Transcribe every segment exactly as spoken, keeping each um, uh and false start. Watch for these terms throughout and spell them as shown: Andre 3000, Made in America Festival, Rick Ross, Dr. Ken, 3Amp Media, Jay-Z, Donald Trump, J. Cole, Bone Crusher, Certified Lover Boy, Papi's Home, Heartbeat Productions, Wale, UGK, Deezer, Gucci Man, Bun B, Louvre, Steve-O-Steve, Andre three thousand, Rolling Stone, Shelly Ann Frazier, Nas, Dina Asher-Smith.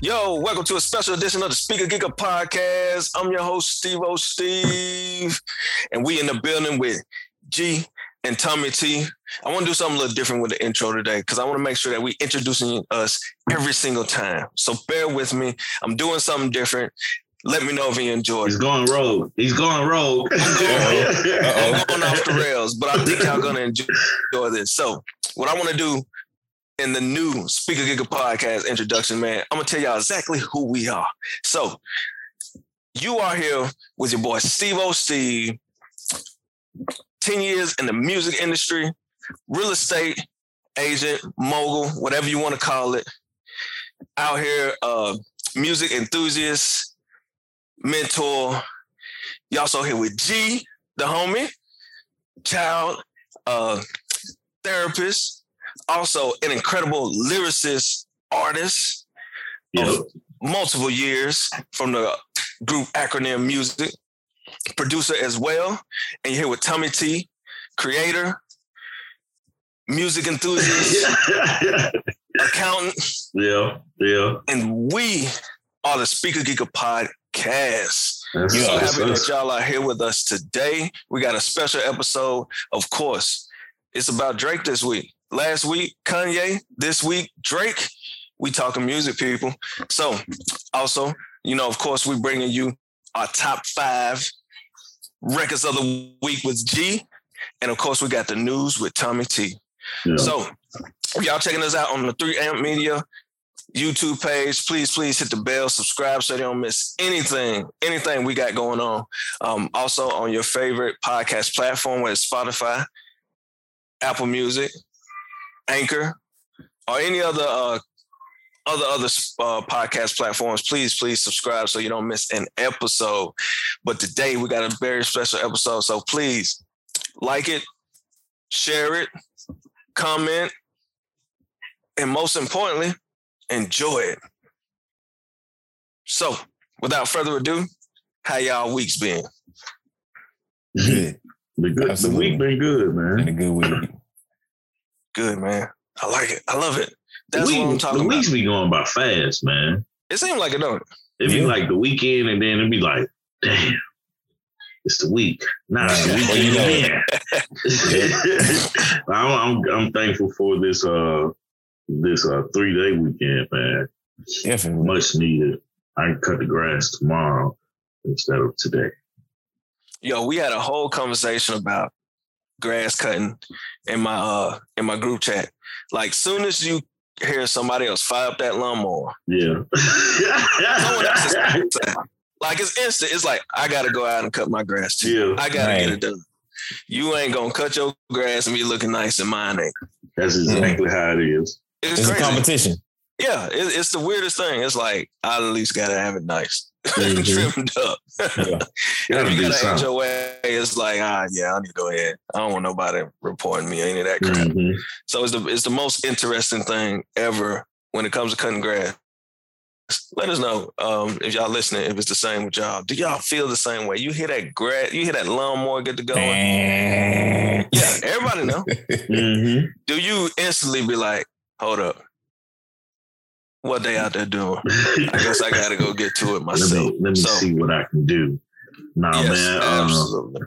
Yo, welcome to a special edition of the Speaker Geeker Podcast. I'm your host, Steve-O Steve, and we in the building with G and Tommy T. I want to do something a little different with the intro today because I want to make sure that we introducing us every single time. So bear with me. I'm doing something different. Let me know if you enjoyed it. He's going rogue. He's going rogue. I'm going off the rails, but I think y'all going to enjoy this. So what I want to do in the new Speaker Geeker Podcast introduction, man, I'm going to tell y'all exactly who we are. So you are here with your boy Steve-O Steve, ten years in the music industry, real estate agent, mogul, whatever you want to call it, out here, uh, music enthusiast, mentor. Y'all also here with G, the homie, child, uh, therapist, also an incredible lyricist, artist, yep, of multiple years from the group Acronym Music, producer as well. And you're here with Tommy T, creator, music enthusiast, accountant. Yeah, yeah. And we are the Speaker Geeker Podcast. That's you so happy that y'all are here with us today. We got a special episode, of course. It's about Drake this week. Last week, Kanye. This week, Drake. We talking music, people. So, also, you know, of course, we bringing you our top five records of the week with G. And, of course, we got the news with Tommy T. Yeah. So, if y'all checking us out on the three amp Media YouTube page, please, please hit the bell, subscribe so you don't miss anything, anything we got going on. Um, also, on your favorite podcast platform, whether it's Spotify, Apple Music, Anchor, or any other uh, other other uh, podcast platforms, please, please subscribe so you don't miss an episode. But today we got a very special episode, so please like it, share it, comment, and most importantly, enjoy it. So, without further ado, how y'all weeks been? Good. The, good, the week been good, man. Been a good week. Good, man. I like it. I love it. That's we, what I'm talking the about. The weeks be going by fast, man. It seems like it don't. It'd be yeah. like the weekend, and then it'd be like, damn, it's the week. Nah, it's the weekend. Yeah. I'm, I'm I'm thankful for this uh this uh three day weekend, man. Definitely. Much needed. I can cut the grass tomorrow instead of today. Yo, we had a whole conversation about grass cutting in my uh in my group chat. Like, soon as you hear somebody else fire up that lawnmower, yeah, someone else is like, it's instant. It's like, I gotta go out and cut my grass too. Yeah. I gotta Man. get it done. You ain't gonna cut your grass and be looking nice in mine ain't. That's exactly mm-hmm. how it is. It's, it's a competition. Yeah, it, it's the weirdest thing. It's like, I at least gotta have it nice. Mm-hmm. Trimmed up. Yeah. If you gotta ain't your way, it's like, ah, yeah, I need to go ahead. I don't want nobody reporting me any of that crap. Mm-hmm. So it's the it's the most interesting thing ever when it comes to cutting grass. Let us know um, if y'all listening, if it's the same with y'all. Do y'all feel the same way? You hear that grass, you hear that lawnmower get to going. Yeah, everybody know. Mm-hmm. Do you instantly be like, hold up, what they out there doing? I guess I gotta go get to it myself. Let me, let me so, see what I can do. Nah, yes, man. Absolutely. Um,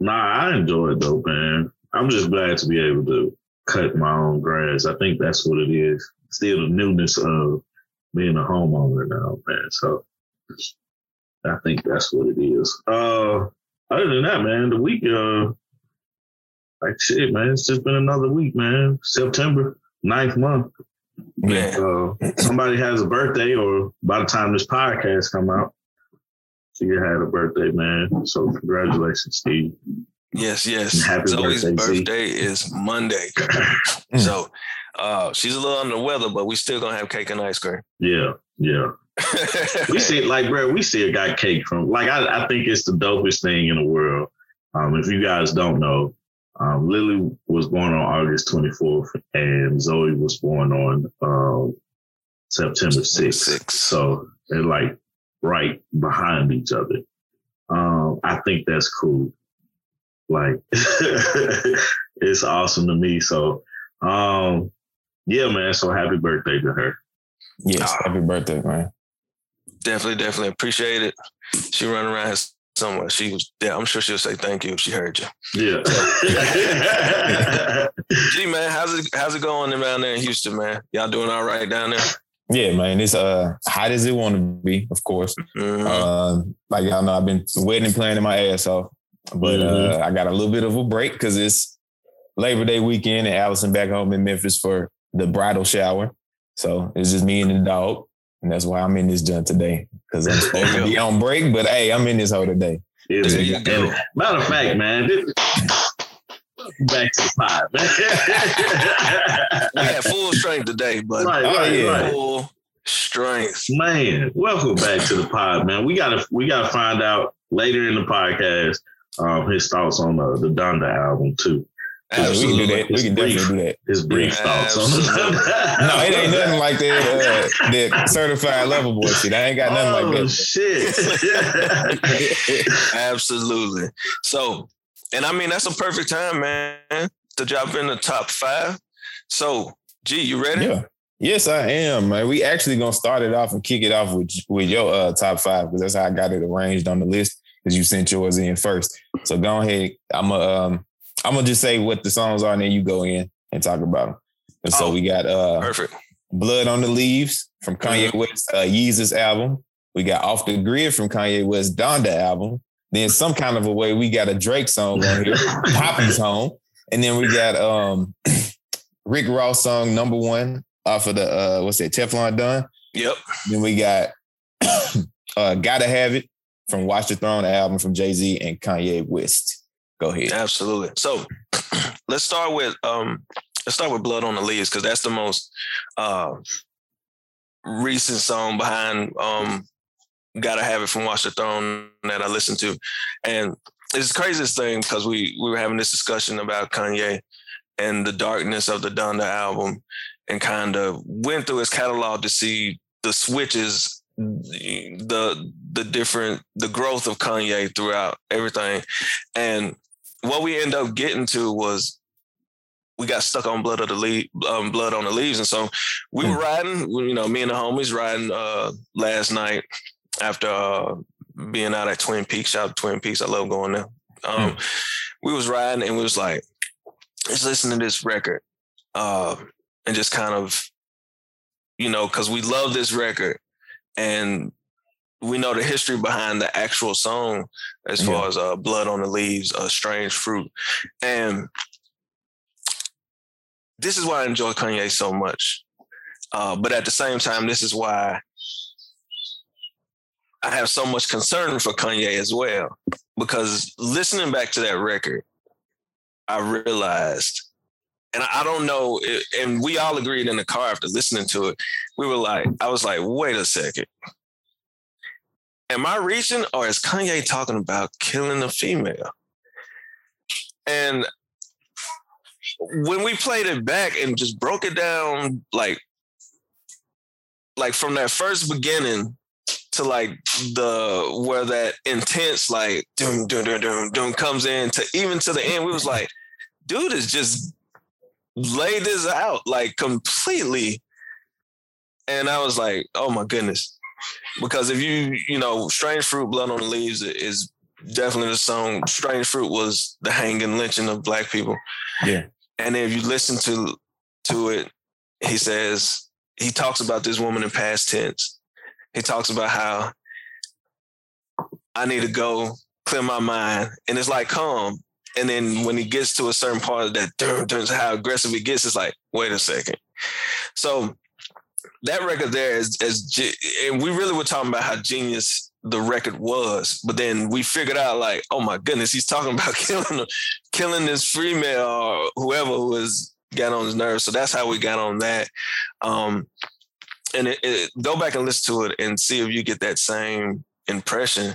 nah, I enjoy it though, man. I'm just glad to be able to cut my own grass. I think that's what it is. Still the newness of being a homeowner now, man. So I think that's what it is. Uh, other than that, man, the week, uh, like shit, man, it's just been another week, man. September, ninth month. Man. Uh, somebody has a birthday, or by the time this podcast come out, she had a birthday, man. So congratulations, Steve. Yes, yes. And happy Zoe's birthday, birthday is Monday. So uh, she's a little under the weather, but we still gonna have cake and ice cream. Yeah, yeah. We see it, like, bro, we still got cake from, like, I, I think it's the dopest thing in the world. Um, if you guys don't know, Um, Lily was born on August twenty-fourth, and Zoe was born on um, September sixth. So they're like right behind each other. Um, I think that's cool. Like, it's awesome to me. So, um, yeah, man. So happy birthday to her. Yes, uh, happy birthday, man. Definitely, definitely appreciate it. She running around here somewhere. She was, yeah, I'm sure she'll say thank you if she heard you. Yeah. Gee, man, how's it how's it going around there in Houston, man? Y'all doing all right down there? Yeah, man, it's uh hot as it want to be, of course. Mm-hmm. Uh, like y'all know, I've been sweating and playing in my ass off, but mm-hmm. uh, I got a little bit of a break because it's Labor Day weekend and Allison back home in Memphis for the bridal shower. So it's just me and the dog, and that's why I'm in this joint today because I'm supposed to be on break, but hey, I'm in this whole today. Yeah, there you go. Matter of fact, man. This- Back to five. We had full strength today, buddy. Right, right, oh, yeah. right. Full strength. Man, welcome back to the pod, man. We gotta we gotta find out later in the podcast um, his thoughts on uh, the Donda album too. Absolutely. We can do that. It's we can brief, definitely do that. His brief yeah, thoughts absolutely. on the Donda. No, it ain't nothing like that uh, that certified lover boy shit. I ain't got nothing oh, like that. Shit. Absolutely. So And I mean, that's a perfect time, man, to drop in the top five. So, G, you ready? Yeah. Yes, I am, man. We actually going to start it off and kick it off with, with your uh, top five because that's how I got it arranged on the list because you sent yours in first. So go ahead. I'm going um, to just say what the songs are and then you go in and talk about them. And so oh, we got uh, perfect. Blood on the Leaves from Kanye mm-hmm. West's uh, Yeezus album. We got Off the Grid from Kanye West's Donda album. Then some kind of a way we got a Drake song on here, Papi's Home, and then we got um, Rick Ross song number one off of the uh, what's that Teflon Don. Yep. Then we got uh, Gotta Have It from Watch the Throne, the album from Jay-Z and Kanye West. Go ahead. Absolutely. So let's start with um, let's start with Blood on the Leaves because that's the most uh, recent song behind. Um, Gotta Have It from Watch the Throne that I listened to. And it's the craziest thing because we, we were having this discussion about Kanye and the darkness of the Donda album and kind of went through his catalog to see the switches, the the different, the growth of Kanye throughout everything. And what we end up getting to was we got stuck on Blood of the Le- um, Blood on the Leaves. And so we were riding, you know, me and the homies riding uh, last night after uh, being out at Twin Peaks, shout out to Twin Peaks, I love going there. Um, mm. We was riding and we was like, let's listen to this record. Uh, and just kind of, you know, because we love this record and we know the history behind the actual song as yeah. far as uh, Blood on the Leaves, uh, Strange Fruit. And this is why I enjoy Kanye so much. Uh, but at the same time, this is why I have so much concern for Kanye as well, because listening back to that record, I realized, and I don't know, and we all agreed in the car after listening to it, we were like, I was like, wait a second. Am I reaching or is Kanye talking about killing a female? And when we played it back and just broke it down, like, like from that first beginning to like the where that intense like doom doom doom doom doom comes in to even to the end, we was like, dude has just laid this out like completely. And I was like, oh my goodness, because if you you know, Strange Fruit, Blood on the Leaves is definitely the song. Strange Fruit was the hanging lynching of black people. Yeah, and if you listen to to it, he says he talks about this woman in past tense. He talks about how I need to go clear my mind. And it's like, calm. And then when he gets to a certain part of that, dun, dun, how aggressive he gets, it's like, wait a second. So that record there is, is, and we really were talking about how genius the record was. But then we figured out like, oh my goodness, he's talking about killing, killing this female or whoever who has got on his nerves. So that's how we got on that. Um, And it, it, go back and listen to it and see if you get that same impression.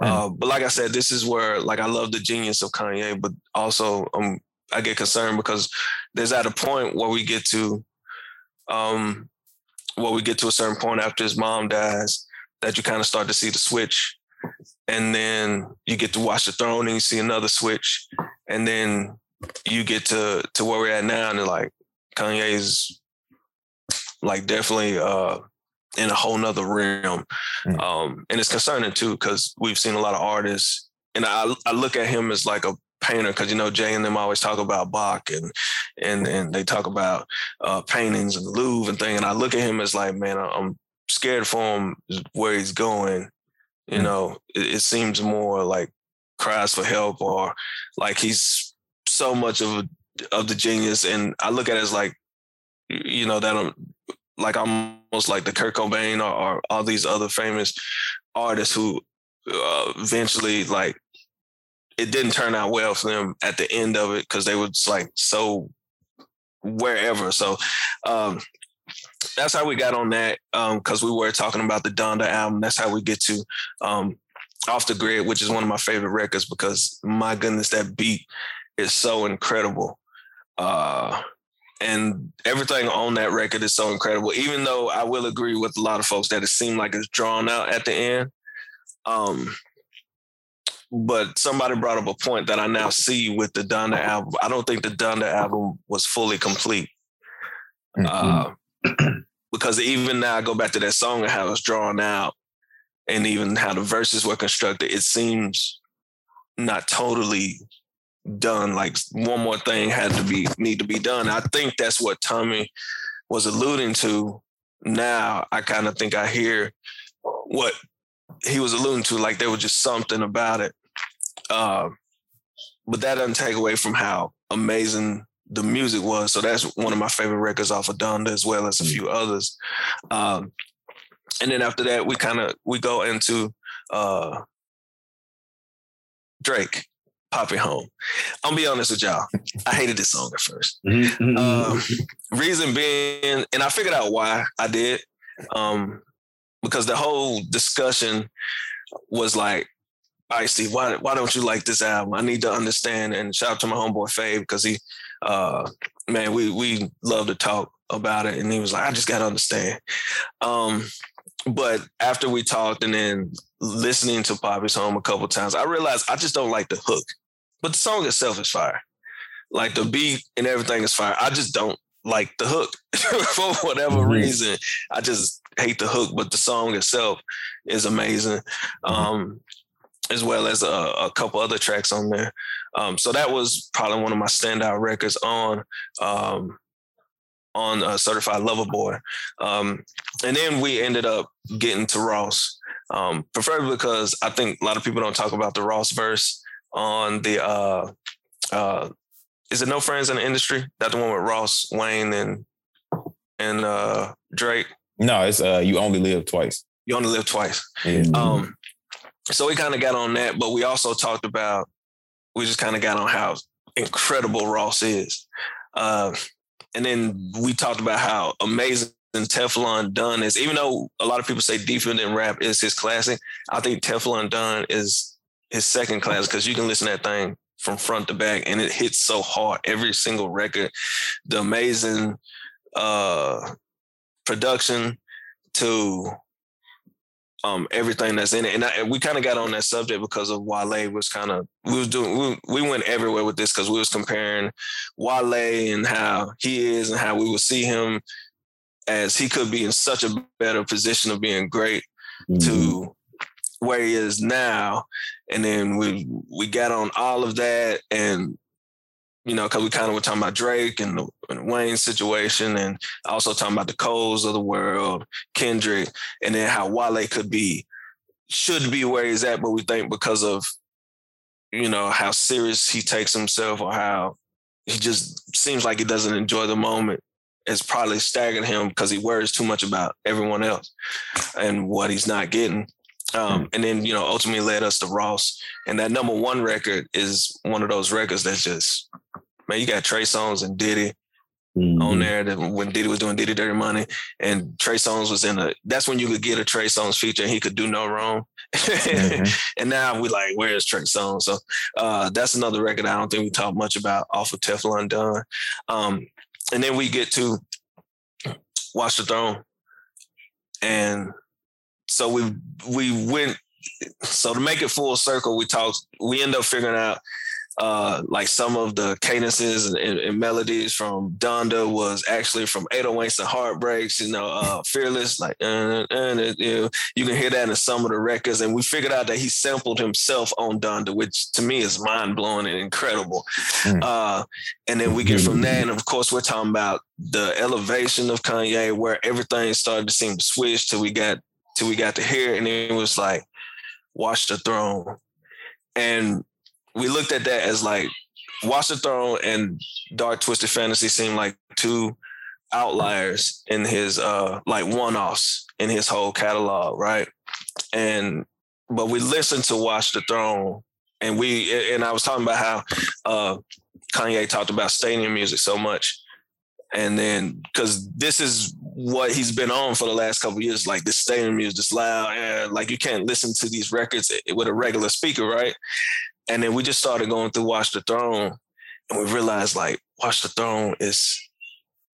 Mm. Uh, but like I said, this is where, like, I love the genius of Kanye, but also um, I get concerned because there's at a point where we get to, um, where we get to a certain point after his mom dies that you kind of start to see the switch, and then you get to Watch the Throne and you see another switch, and then you get to to where we're at now and they're like Kanye's. Like definitely uh, in a whole nother realm. Mm. Um, and it's concerning too, because we've seen a lot of artists, and I, I look at him as like a painter, because, you know, Jay and them always talk about Bach and and and they talk about uh, paintings and the Louvre and thing. And I look at him as like, man, I'm scared for him where he's going. You know, it, it seems more like cries for help, or like he's so much of a, of the genius. And I look at it as like, you know, that I'm like, I'm almost like the Kurt Cobain or, or all these other famous artists who uh, eventually, like, it didn't turn out well for them at the end of it, because they were just like so wherever. So um, that's how we got on that, because um, we were talking about the Donda album. That's how we get to um, Off the Grid, which is one of my favorite records, because my goodness, that beat is so incredible. Uh, and everything on that record is so incredible, even though I will agree with a lot of folks that it seemed like it's drawn out at the end. Um, But somebody brought up a point that I now see with the Donda album. I don't think the Donda album was fully complete. Mm-hmm. Uh, because even now I go back to that song and how it's drawn out, and even how the verses were constructed, it seems not totally done. Like one more thing had to be, need to be done. I think that's what Tommy was alluding to. Now I kind of think I hear what he was alluding to, like there was just something about it. Uh, but that doesn't take away from how amazing the music was. So that's one of my favorite records off of Donda, as well as a few others. Um, and then after that, we kind of, we go into uh, Drake, Papi's Home. I'm gonna be honest with y'all. I hated this song at first. Um, reason being, and I figured out why I did, um, because the whole discussion was like, I see, why why don't you like this album? I need to understand. And shout out to my homeboy Fave, because he, uh, man, we we love to talk about it. And he was like, I just got to understand. Um, but after we talked and then listening to Papi's Home a couple times, I realized I just don't like the hook. But the song itself is fire. Like the beat and everything is fire. I just don't like the hook for whatever mm-hmm. reason. I just hate the hook, but the song itself is amazing, um, as well as a, a couple other tracks on there. Um, so that was probably one of my standout records on um, on uh, Certified Lover Boy. Um, and then we ended up getting to Ross, um, preferably because I think a lot of people don't talk about the Ross verse on the, uh, uh, is it No Friends in the Industry? That's the one with Ross, Wayne, and and uh, Drake. No, it's uh, You Only Live Twice. You Only Live Twice. Yeah. Um, so we kind of got on that, but we also talked about, we just kind of got on how incredible Ross is. Uh, and then we talked about how amazing Teflon Don is. Even though a lot of people say Defending Rap is his classic, I think Teflon Don is his second class, because you can listen to that thing from front to back and it hits so hard. Every single record, the amazing... Uh, production to um, everything that's in it. And I, we kind of got on that subject because of Wale was kind of, we was doing, we, we went everywhere with this because we was comparing Wale and how he is and how we would see him as he could be in such a better position of being great mm-hmm. to where he is now. And then we, we got on all of that, and you know, because we kind of were talking about Drake and the, and the Wayne situation, and also talking about the Coles of the world, Kendrick, and then how Wale could be, should be where he's at, but we think because of, you know, how serious he takes himself or how he just seems like he doesn't enjoy the moment, it's probably staggered him because he worries too much about everyone else and what he's not getting. Um, and then, you know, ultimately led us to Ross. And that number one record is one of those records that's just, man, you got Trey Songz and Diddy mm-hmm. on there. That when Diddy was doing Diddy Dirty Money and Trey Songz was in a, that's when you could get a Trey Songz feature and he could do no wrong. Mm-hmm. And now we like, where's Trey Songz? So uh, that's another record I don't think we talk much about off of Teflon Don. Um, and then we get to Watch the Throne. And so we we went, so to make it full circle, we talked, we end up figuring out uh, like some of the cadences and, and melodies from Donda was actually from eight oh eights and Heartbreaks, you know, uh, Fearless, like, uh, uh, you can hear that in some of the records. And we figured out that he sampled himself on Donda, which to me is mind blowing and incredible. Mm. Uh, and then we get from that. And of course, we're talking about the elevation of Kanye, where everything started to seem to switch till we got, till we got to here. And it was like, Watch the Throne. And we looked at that as like Watch the Throne and Dark Twisted Fantasy seemed like two outliers in his, uh, like one-offs in his whole catalog, right? And, but we listened to Watch the Throne and we, and I was talking about how uh, Kanye talked about stadium music so much. And then, because this is what he's been on for the last couple of years, like this stadium music is loud, and like you can't listen to these records with a regular speaker, right? And then we just started going through Watch the Throne, and we realized like Watch the Throne is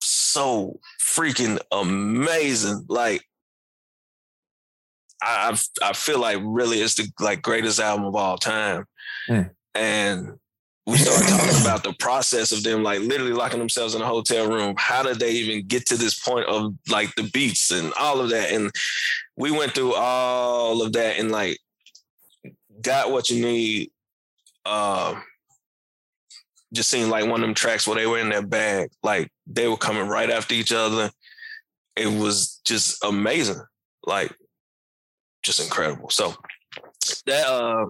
so freaking amazing. Like I I feel like really it's the like greatest album of all time, mm. and. We started talking about the process of them, like literally locking themselves in a hotel room. How did they even get to this point of like the beats and all of that? And we went through all of that and like got what you need. Uh, just seemed like one of them tracks where they were in their bag, like they were coming right after each other. It was just amazing, like just incredible. So that, uh,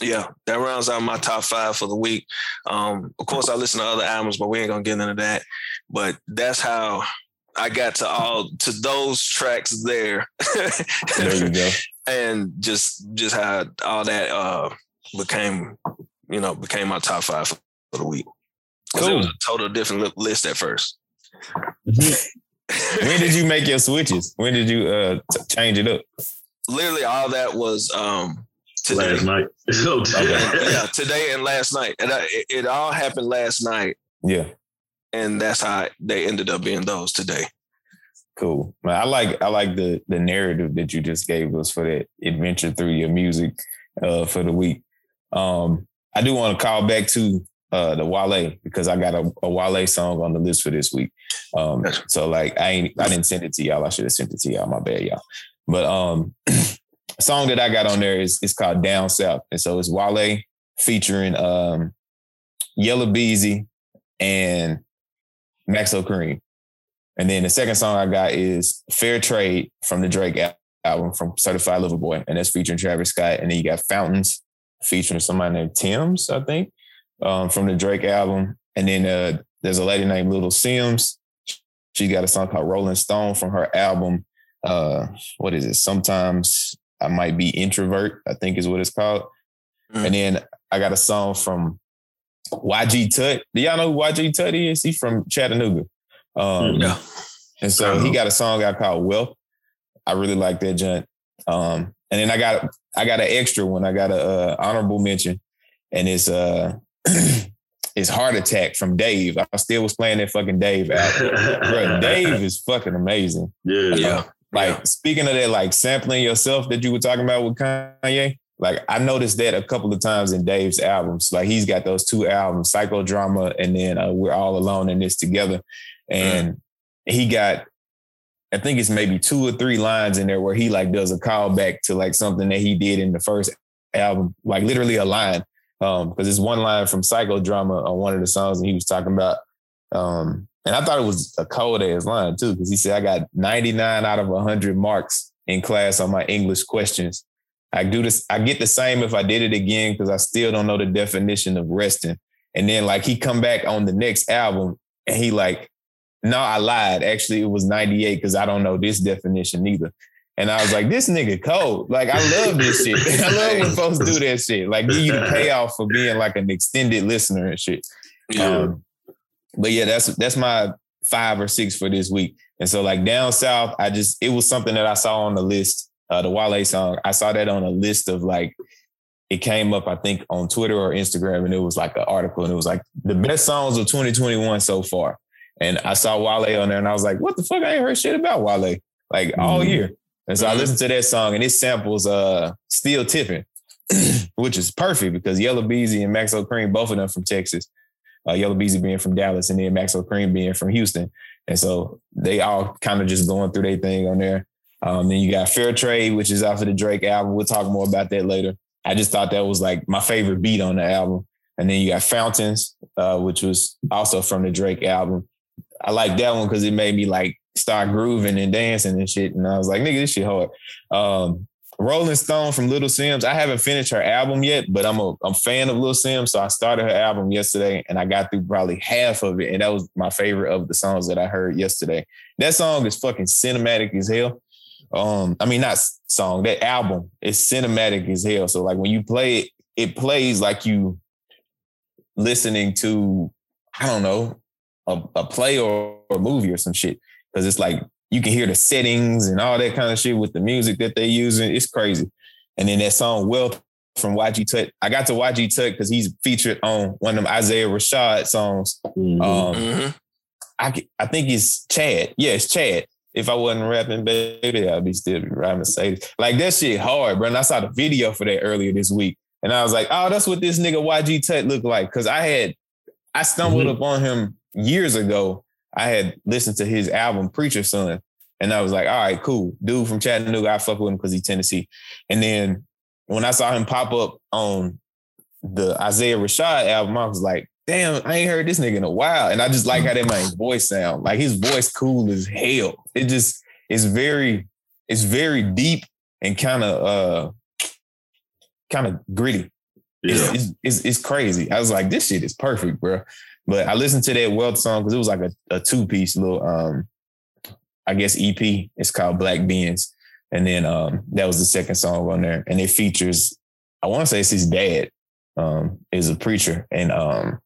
yeah, that rounds out my top five for the week. Um, of course, I listen to other albums, but we ain't gonna get into that. But that's how I got to all to those tracks there. There you go. And just just how all that uh, became, you know, became my top five for the week. Because cool. It was a total different list at first. When did you make your switches? When did you uh, t- change it up? Literally, all that was. Um, Today. Last night. Yeah, today and last night. And I, it, it all happened last night. Yeah. And that's how they ended up being those today. Cool. Man, I like I like the the narrative that you just gave us for that adventure through your music uh, for the week. Um, I do want to call back to uh, the Wale because I got a, a Wale song on the list for this week. Um, so like I ain't I didn't send it to y'all. I should have sent it to y'all. My bad, y'all. But um a song that I got on there is it's called Down South. And so it's Wale featuring um, Yella Beezy and Max O'Kareem. And then the second song I got is Fair Trade from the Drake album from Certified Lover Boy. And that's featuring Travis Scott. And then you got Fountains featuring somebody named Tim's, I think, um, from the Drake album. And then uh, there's a lady named Little Simz. She got a song called Rolling Stone from her album. Uh, what is it? Sometimes... I Might Be Introvert, I think is what it's called. Mm. And then I got a song from Y G Tut. Do y'all know who Y G Tut is? He's from Chattanooga. Um, no. And so he got a song I called Wealth. I really like that, John. Um, and then I got I got an extra one. I got an uh, honorable mention. And it's, uh, it's Heart Attack from Dave. I still was playing that fucking Dave album. Bro, Dave is fucking amazing. Yeah. Yeah. Like, yeah. Speaking of that, like sampling yourself that you were talking about with Kanye, like I noticed that a couple of times in Dave's albums. Like he's got those two albums, Psychodrama and then uh, We're All Alone in This Together. And yeah. He got, I think it's maybe two or three lines in there where he like does a callback to like something that he did in the first album, like literally a line. Um, because it's one line from Psychodrama on one of the songs and he was talking about, um, and I thought it was a cold ass line too, because he said, I got ninety-nine out of one hundred marks in class on my English questions. I do this. I get the same if I did it again, because I still don't know the definition of resting. And then like he come back on the next album and he like, no, I lied. Actually, it was ninety-eight because I don't know this definition either. And I was like, this nigga cold. Like, I love this shit. I love when folks do that shit. Like, give you the payoff for being like an extended listener and shit. Yeah. Um, But yeah, that's that's my five or six for this week. And so like Down South, I just, it was something that I saw on the list, uh, the Wale song. I saw that on a list of like, it came up, I think on Twitter or Instagram, and it was like an article and it was like the best songs of twenty twenty-one so far. And I saw Wale on there and I was like, what the fuck? I ain't heard shit about Wale like all mm-hmm. year. And so mm-hmm. I listened to that song and it samples uh, Still Tipping which is perfect because Yellow Beezy and Max O'Cream, both of them from Texas, uh, Yellow Beezy being from Dallas and then Max O'Cream being from Houston. And so they all kind of just going through their thing on there. Um, then you got Fair Trade, which is off of the Drake album. We'll talk more about that later. I just thought that was like my favorite beat on the album. And then you got Fountains, uh, which was also from the Drake album. I like that one because it made me like start grooving and dancing and shit. And I was like, nigga, this shit hard. Um, Rolling Stone from Little Simz. I haven't finished her album yet, but I'm a, I'm a fan of Little Simz. So I started her album yesterday and I got through probably half of it. And that was my favorite of the songs that I heard yesterday. That song is fucking cinematic as hell. Um, I mean, not song, that album is cinematic as hell. So like when you play it, it plays like you listening to, I don't know, a, a play or, or a movie or some shit. Cause it's like, you can hear the settings and all that kind of shit with the music that they're using. It's crazy. And then that song Wealth from Y G Tut. I got to Y G Tut cause he's featured on one of them Isaiah Rashad songs. Mm-hmm. Um, mm-hmm. I, I think it's Chad. Yeah, it's Chad. If I wasn't rapping, baby, I'd be still riding Mercedes. Like, that shit hard, bro. And I saw the video for that earlier this week. And I was like, oh, that's what this nigga Y G Tut looked like. Because I had, I stumbled mm-hmm. upon him years ago. I had listened to his album, Preacher Son. And I was like, all right, cool. Dude from Chattanooga, I fuck with him because he's Tennessee. And then when I saw him pop up on the Isaiah Rashad album, I was like, damn, I ain't heard this nigga in a while. And I just like how that man's voice sound. Like his voice cool as hell. It just, it's very, it's very deep and kind of, uh, kind of gritty. Yeah. It's, it's, it's, it's crazy. I was like, this shit is perfect, bro. But I listened to that Wealth song because it was like a, a two piece little, um, I guess E P. It's called Black Beans. And then um, that was the second song on there. And it features, I want to say it's his dad, um, is a preacher. And, um,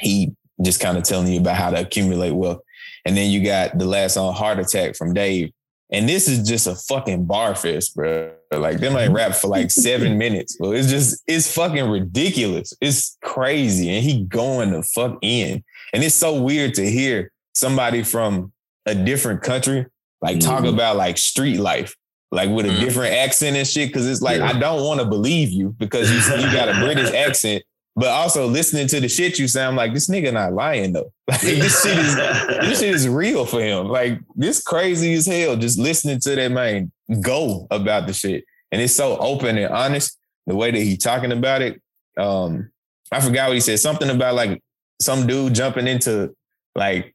he just kind of telling you about how to accumulate wealth. And then you got the last song, Heart Attack from Dave. And this is just a fucking bar fest, bro. Like, they might rap for like seven minutes. Well, it's just, it's fucking ridiculous. It's crazy. And he going the fuck in. And it's so weird to hear somebody from a different country, like mm-hmm. talk about like street life, like with a mm-hmm. different accent and shit. Cause it's like, yeah. I don't want to believe you because you, you got a British accent. But also listening to the shit you sound like, this nigga not lying though. Like this shit is this shit is real for him. Like this crazy as hell. Just listening to that man go about the shit. And it's so open and honest, the way that he talking about it. Um, I forgot what he said. Something about like some dude jumping into like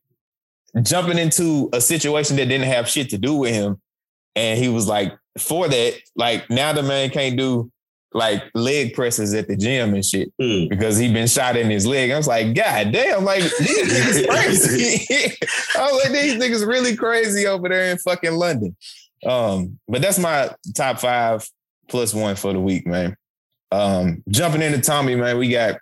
jumping into a situation that didn't have shit to do with him. And he was like, for that, like now the man can't do like leg presses at the gym and shit mm. because he been shot in his leg. I was like, God damn, like these niggas crazy. I was like, these niggas really crazy over there in fucking London. Um, but that's my top five plus one for the week, man. Um, jumping into Tommy, man, we got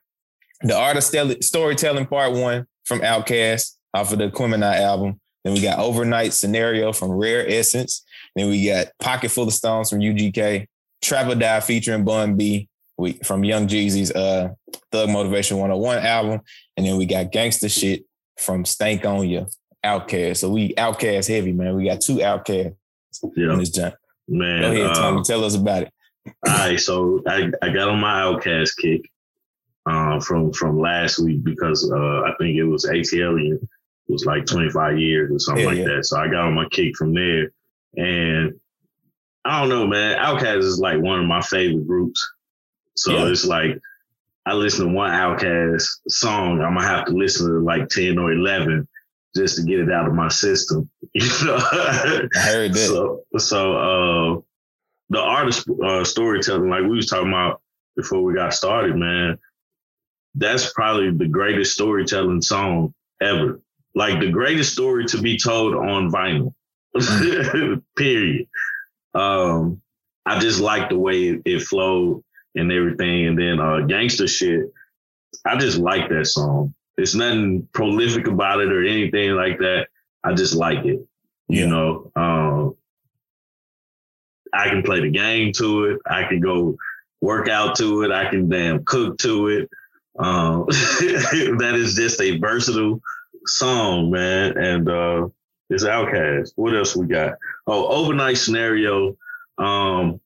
the Art of Stel- Storytelling Part One from Outkast off of the Aquemini album. Then we got Overnight Scenario from Rare Essence. Then we got Pocket Full of Stones from U G K. Trap or Die featuring Bun B we, from Young Jeezy's uh, Thug Motivation one oh one album. And then we got Gangsta Shit from Stank On Ya, Outkast. So we Outkast heavy, man. We got two Outkasts yeah. on this jump. Man, go ahead, Tommy. Um, tell us about it. All right. So I, I got on my Outkast kick um, from, from last week because uh, I think it was A T L. It was like twenty-five years or something yeah, like yeah. that. So I got on my kick from there. And I don't know, man. Outkast is like one of my favorite groups. So yeah. it's like, I listen to one Outkast song, I'm gonna have to listen to like ten or eleven just to get it out of my system. You know? I heard that. So, so uh, the artist uh, storytelling, like we was talking about before we got started, man, that's probably the greatest storytelling song ever. Like the greatest story to be told on vinyl, mm-hmm. period. Um, I just like the way it, it flowed and everything. And then uh, Gangsta Shit, I just like that song. It's nothing prolific about it or anything like that. I just like it, yeah. you know. Um, I can play the game to it. I can go work out to it. I can damn cook to it. Um, that is just a versatile song, man. And uh, it's Outkast. What else we got? Oh, Overnight Scenario. Um,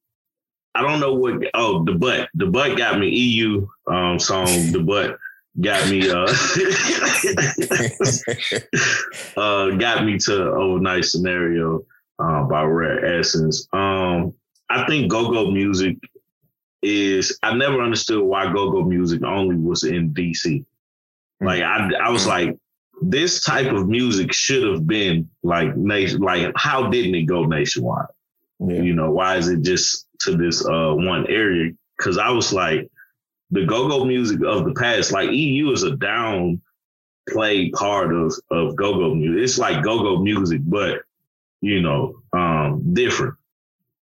I don't know what. Oh, the butt. The butt got me. E U um, song. The butt got me. Uh, uh, got me to "Oh Nice Scenario" uh, by Rare Essence. Um, I think go-go music is. I never understood why go-go music only was in D C. Like I, I was like, this type of music should have been like nation. Like, how didn't it go nationwide? Yeah. You know, why is it just to this uh, one area? Because I was like, the go-go music of the past, like E U is a downplayed part of, of go-go music. It's like go-go music, but, you know, um, different.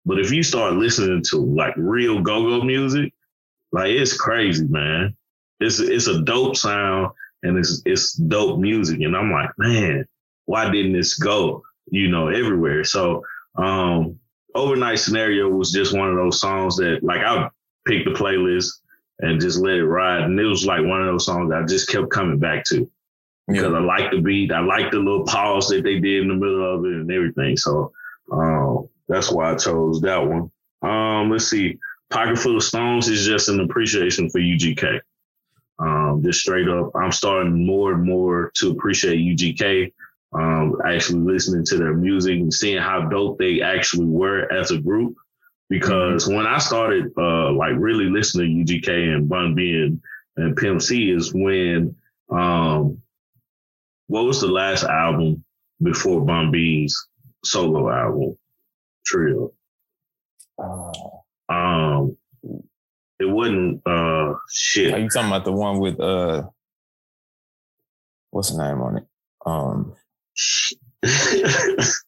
But if you start listening to like real go-go music, like it's crazy, man. It's it's a dope sound and it's it's dope music. And I'm like, man, why didn't this go, you know, everywhere? So, um, Overnight Scenario was just one of those songs that, like, I picked the playlist and just let it ride. And it was like one of those songs I just kept coming back to because yeah. I like the beat. I like the little pause that they did in the middle of it and everything. So um, that's why I chose that one. Um, let's see. Pocket Full of Stones is just an appreciation for U G K. Um, just straight up. I'm starting more and more to appreciate U G K. Um, actually listening to their music and seeing how dope they actually were as a group. Because mm-hmm. when I started uh, like really listening to U G K and Bun B and, and Pimp C is when, um, what was the last album before Bun B's solo album, Trio? Uh, um, it wasn't, uh, shit. Are you talking about the one with, uh, what's the name on it? Um,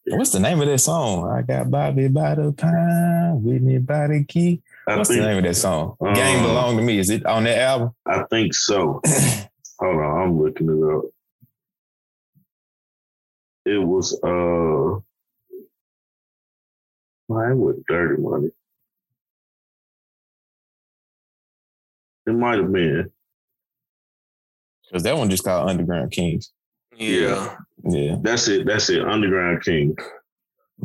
what's the name of that song? I got Bobby by the pine, Whitney by the key. What's think, the name of that song? Um, Game Belong to Me. Is it on that album? I think so. Hold on, I'm looking it up. It was uh, mine with Dirty Money. It might have been because that one just called Underground Kings. Yeah. Yeah. That's it. That's it. Underground King.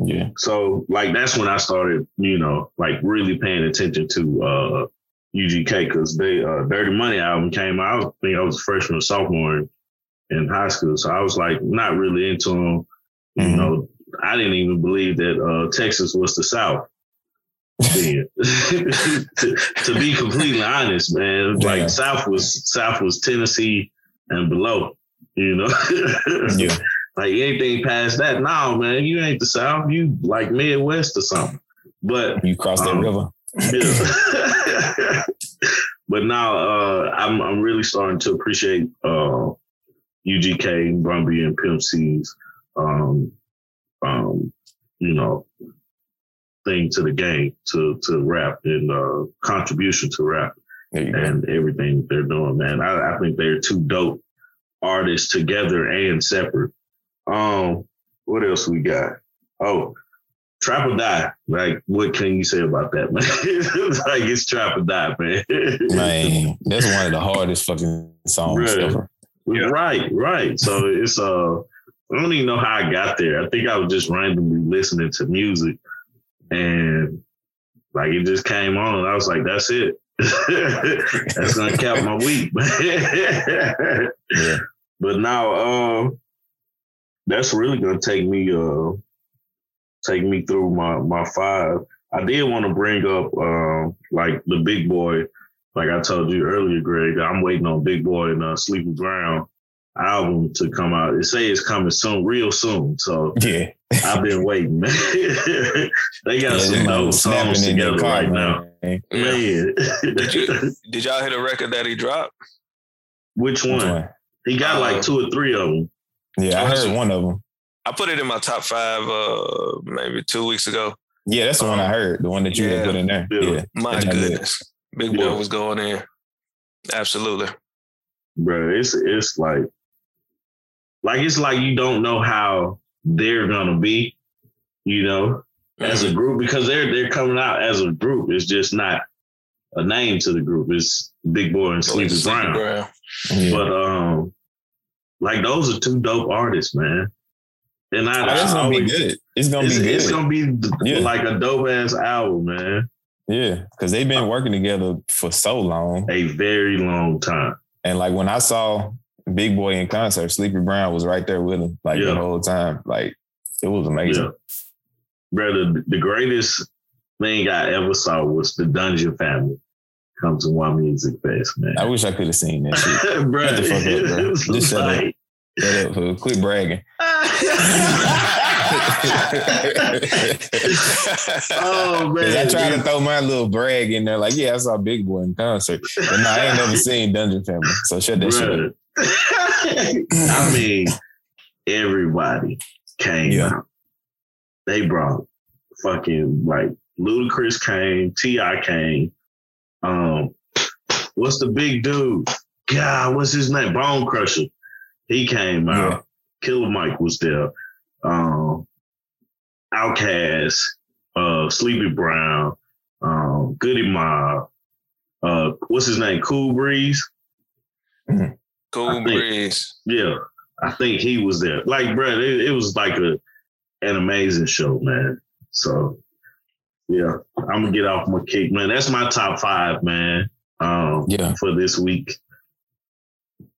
Yeah. So like that's when I started, you know, like really paying attention to uh U G K because they uh Dirty Money album came out. I think I was a freshman or sophomore in high school. So I was like not really into them. You mm-hmm. know, I didn't even believe that uh Texas was the South. to, to be completely honest, man. Like yeah. South was South was Tennessee and below. You know, yeah. like anything past that, no, man, you ain't the South. You like Midwest or something. But you cross that um, river. Yeah. But now uh, I'm I'm really starting to appreciate uh, U G K, Bun B, and Pimp C's, um, um, you know, thing to the game, to to rap and uh, contribution to rap and go. Everything they're doing, man. I, I think they're too dope. Artists together and separate. Um, what else we got? Oh, Trap or Die. Like, what can you say about that, man? Like, it's Trap or Die, man. Man, that's one of the hardest fucking songs right. ever. Yeah. Right, right. So it's uh, I don't even know how I got there. I think I was just randomly listening to music, and like it just came on, and I was like, that's it. That's gonna cap my week. Yeah. But now uh, that's really gonna take me uh, take me through my, my five. I did want to bring up uh, like the Big Boy, like I told you earlier, Greg. I'm waiting on Big Boy and uh, Sleepy Brown album to come out. They say it's coming soon, real soon. So yeah, I've been waiting. They got yeah, some dope songs together car, right man. Now. Man. Man. Did, you, did y'all hit a record that he dropped? Which one? Which one? He got uh, like two or three of them. Yeah, I heard one of them. I put it in my top five uh, maybe two weeks ago. Yeah, that's the um, one I heard. The one that you yeah, had put in there. Yeah. Yeah. My goodness. Big Boy yeah. was going in. Absolutely. Bro, it's it's like like it's like you don't know how they're gonna be, you know, as a group, because they're they're coming out as a group. It's just not a name to the group. It's Big Boy and Sleepy Brown. Brown. Yeah. But um, like those are two dope artists, man. And I, oh, I it's gonna always, be good. It's gonna it's, be good. It's gonna be yeah. like a dope ass album, man. Yeah, because they've been working together for so long. A very long time. And like when I saw Big Boy in concert, Sleepy Brown was right there with him like yeah. the whole time. Like it was amazing. Yeah. Brother, the greatest thing I ever saw was the Dungeon Family come to one music fest, man. I wish I could have seen that shit. Bro, shut the fuck up, bro. Just like... shut up. Shut up, fool. Quit bragging. Oh man! I tried to throw my little brag in there, like, yeah, I saw Big Boy in concert, but no, I ain't never seen Dungeon Family. So shut that Brother. shit up. I mean, everybody came yeah. out. They brought fucking like Ludacris came, T I came. Um, what's the big dude? God, what's his name? Bone Crusher. He came out. Yeah. Killer Mike was there. Um, Outkast, uh, Sleepy Brown, um, Goody Mob, uh, what's his name? Cool Breeze. Mm-hmm. Cool think, Breeze. Yeah, I think he was there. Like, bro, it, it was like a an amazing show, man. So, yeah, I'm gonna get off my kick, man. That's my top five, man. Um, yeah. for this week.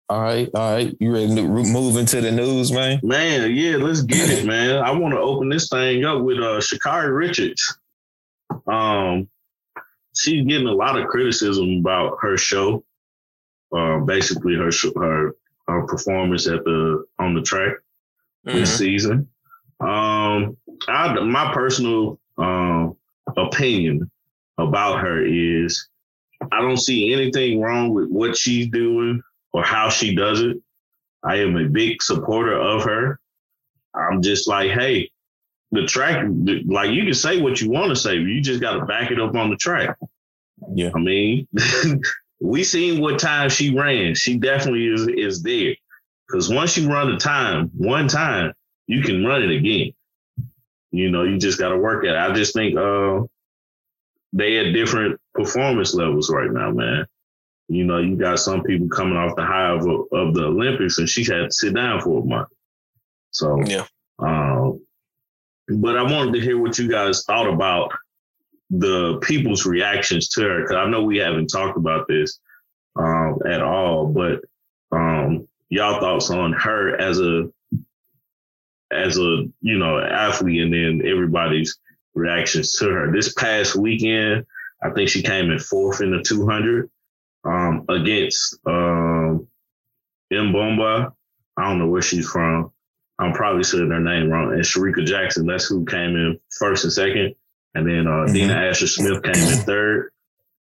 All right, all right. You ready to move into the news, man? Man, yeah, let's get it, man. I want to open this thing up with uh, Sha'Carri Richards. Um, she's getting a lot of criticism about her show, uh, basically her her her performance at the on the track mm-hmm. this season. Um, I, my personal um, opinion about her is I don't see anything wrong with what she's doing or how she does it. I am a big supporter of her. I'm just like, hey, the track, like you can say what you want to say, but you just got to back it up on the track. Yeah. I mean, we seen what time she ran. She definitely is is there. Because once you run a time, one time, you can run it again. You know, you just got to work at it. I just think uh, they at different performance levels right now, man. You know, you got some people coming off the high of, of the Olympics, and she had to sit down for a month. So, yeah. Um, but I wanted to hear what you guys thought about the people's reactions to her, because I know we haven't talked about this um, at all. But um, y'all thoughts on her as a as a you know athlete, and then everybody's reactions to her this past weekend. I think she came in fourth in the two hundred. Um, against um, Mbomba. I don't know where she's from. I'm probably saying her name wrong. And Shericka Jackson, that's who came in first and second. And then uh, mm-hmm. Dina Asher-Smith came in third.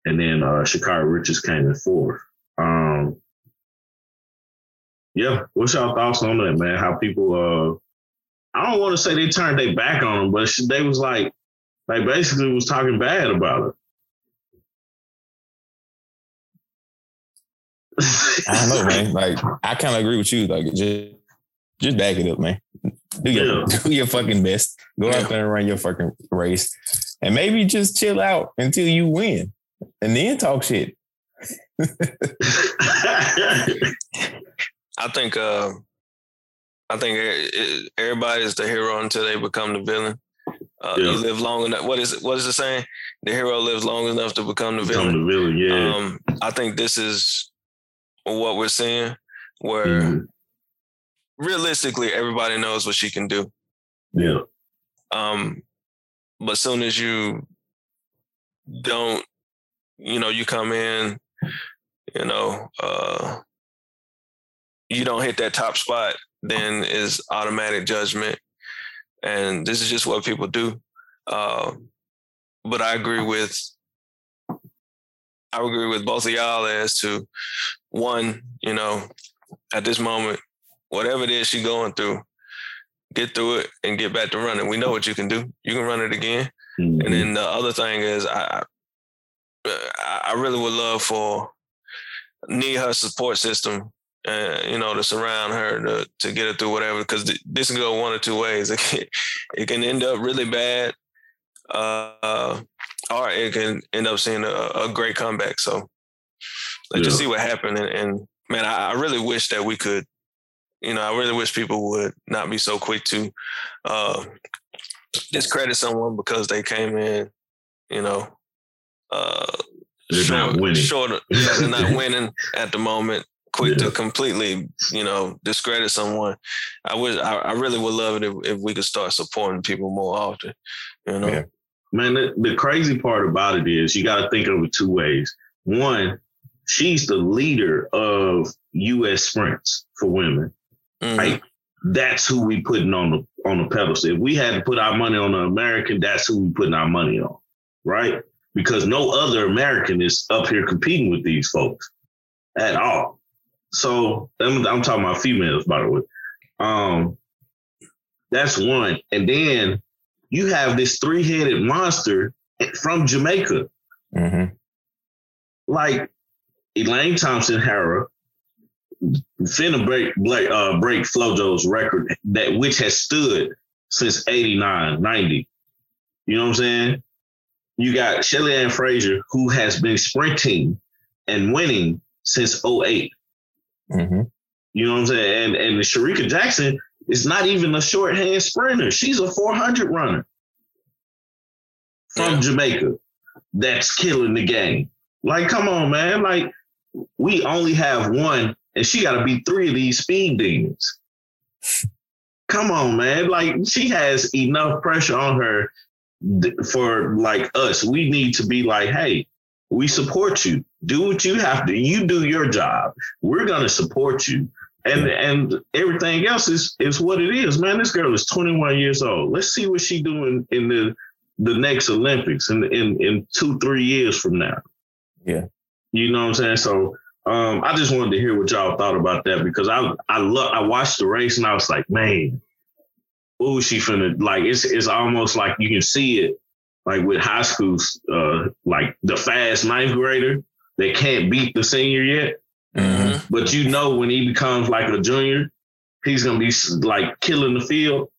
And then uh, Sha'Carri Richards came in fourth. Um, yeah, what's y'all thoughts on that, man? How people, uh, I don't want to say they turned their back on them, but they was like, they basically was talking bad about her. I don't know, man. Like, I kind of agree with you. Like, just, just back it up, man. Do your, yeah. do your fucking best. Go yeah. out there and run your fucking race, and maybe just chill out until you win, and then talk shit. I think, uh, I think everybody is the hero until they become the villain. Uh, yeah. You live long enough. What is it? What is the saying? The hero lives long enough to become the become villain. The villain, yeah. Um, I think this is what we're seeing, where mm-hmm. realistically everybody knows what she can do. Yeah. Um, but soon as you don't, you know, you come in, you know, uh, you don't hit that top spot, then is automatic judgment, and this is just what people do. Uh, but I agree with. I agree with both of y'all as to, one, you know, at this moment, whatever it is she's going through, get through it and get back to running. We know what you can do. You can run it again. Mm-hmm. And then the other thing is I I really would love for, need her support system, uh, you know, to surround her, to, to get her through whatever, because th- this can go one or two ways. It can, it can end up really bad. Uh, or it can end up seeing a, a great comeback. So let's yeah. just see what happened. And, and man, I, I really wish that we could, you know, I really wish people would not be so quick to uh, discredit someone because they came in, you know, uh, they're short, not winning. Short, they're not winning at the moment. Quick yeah. to completely, you know, discredit someone. I wish, I, I really would love it if, if we could start supporting people more often. You know, yeah. man. The, the crazy part about it is you got to think of it two ways. One, she's the leader of U S sprints for women. Mm-hmm. Right? That's who we putting on the on the pedestal. If we had to put our money on an American, that's who we putting our money on, right? Because no other American is up here competing with these folks at all. So I'm, I'm talking about females, by the way. Um, that's one. And then you have this three-headed monster from Jamaica. Mm-hmm. Like Elaine Thompson-Hara, finna break break, uh, break Flojo's record, that which has stood since eighty-nine, ninety. You know what I'm saying? You got Shelly Ann Frazier, who has been sprinting and winning since oh eight. Mm-hmm. You know what I'm saying? And, and Shericka Jackson is not even a shorthand sprinter. She's a four hundred runner from yeah. Jamaica that's killing the game. Like, come on, man. Like, we only have one, and she got to beat three of these speed demons. Come on, man. Like, she has enough pressure on her th- for, like, us. We need to be like, hey, we support you. Do what you have to. You do your job. We're going to support you. And yeah. and everything else is, is what it is, man. This girl is twenty-one years old. Let's see what she doing in the the next Olympics in, in, in two, three years from now. Yeah. You know what I'm saying? So um, I just wanted to hear what y'all thought about that, because I I lo- I watched the race and I was like, man, ooh, she finna, like, it's it's almost like you can see it, like with high schools, uh, like the fast ninth grader that can't beat the senior yet. Mm-hmm. But you know, when he becomes like a junior, he's going to be like killing the field.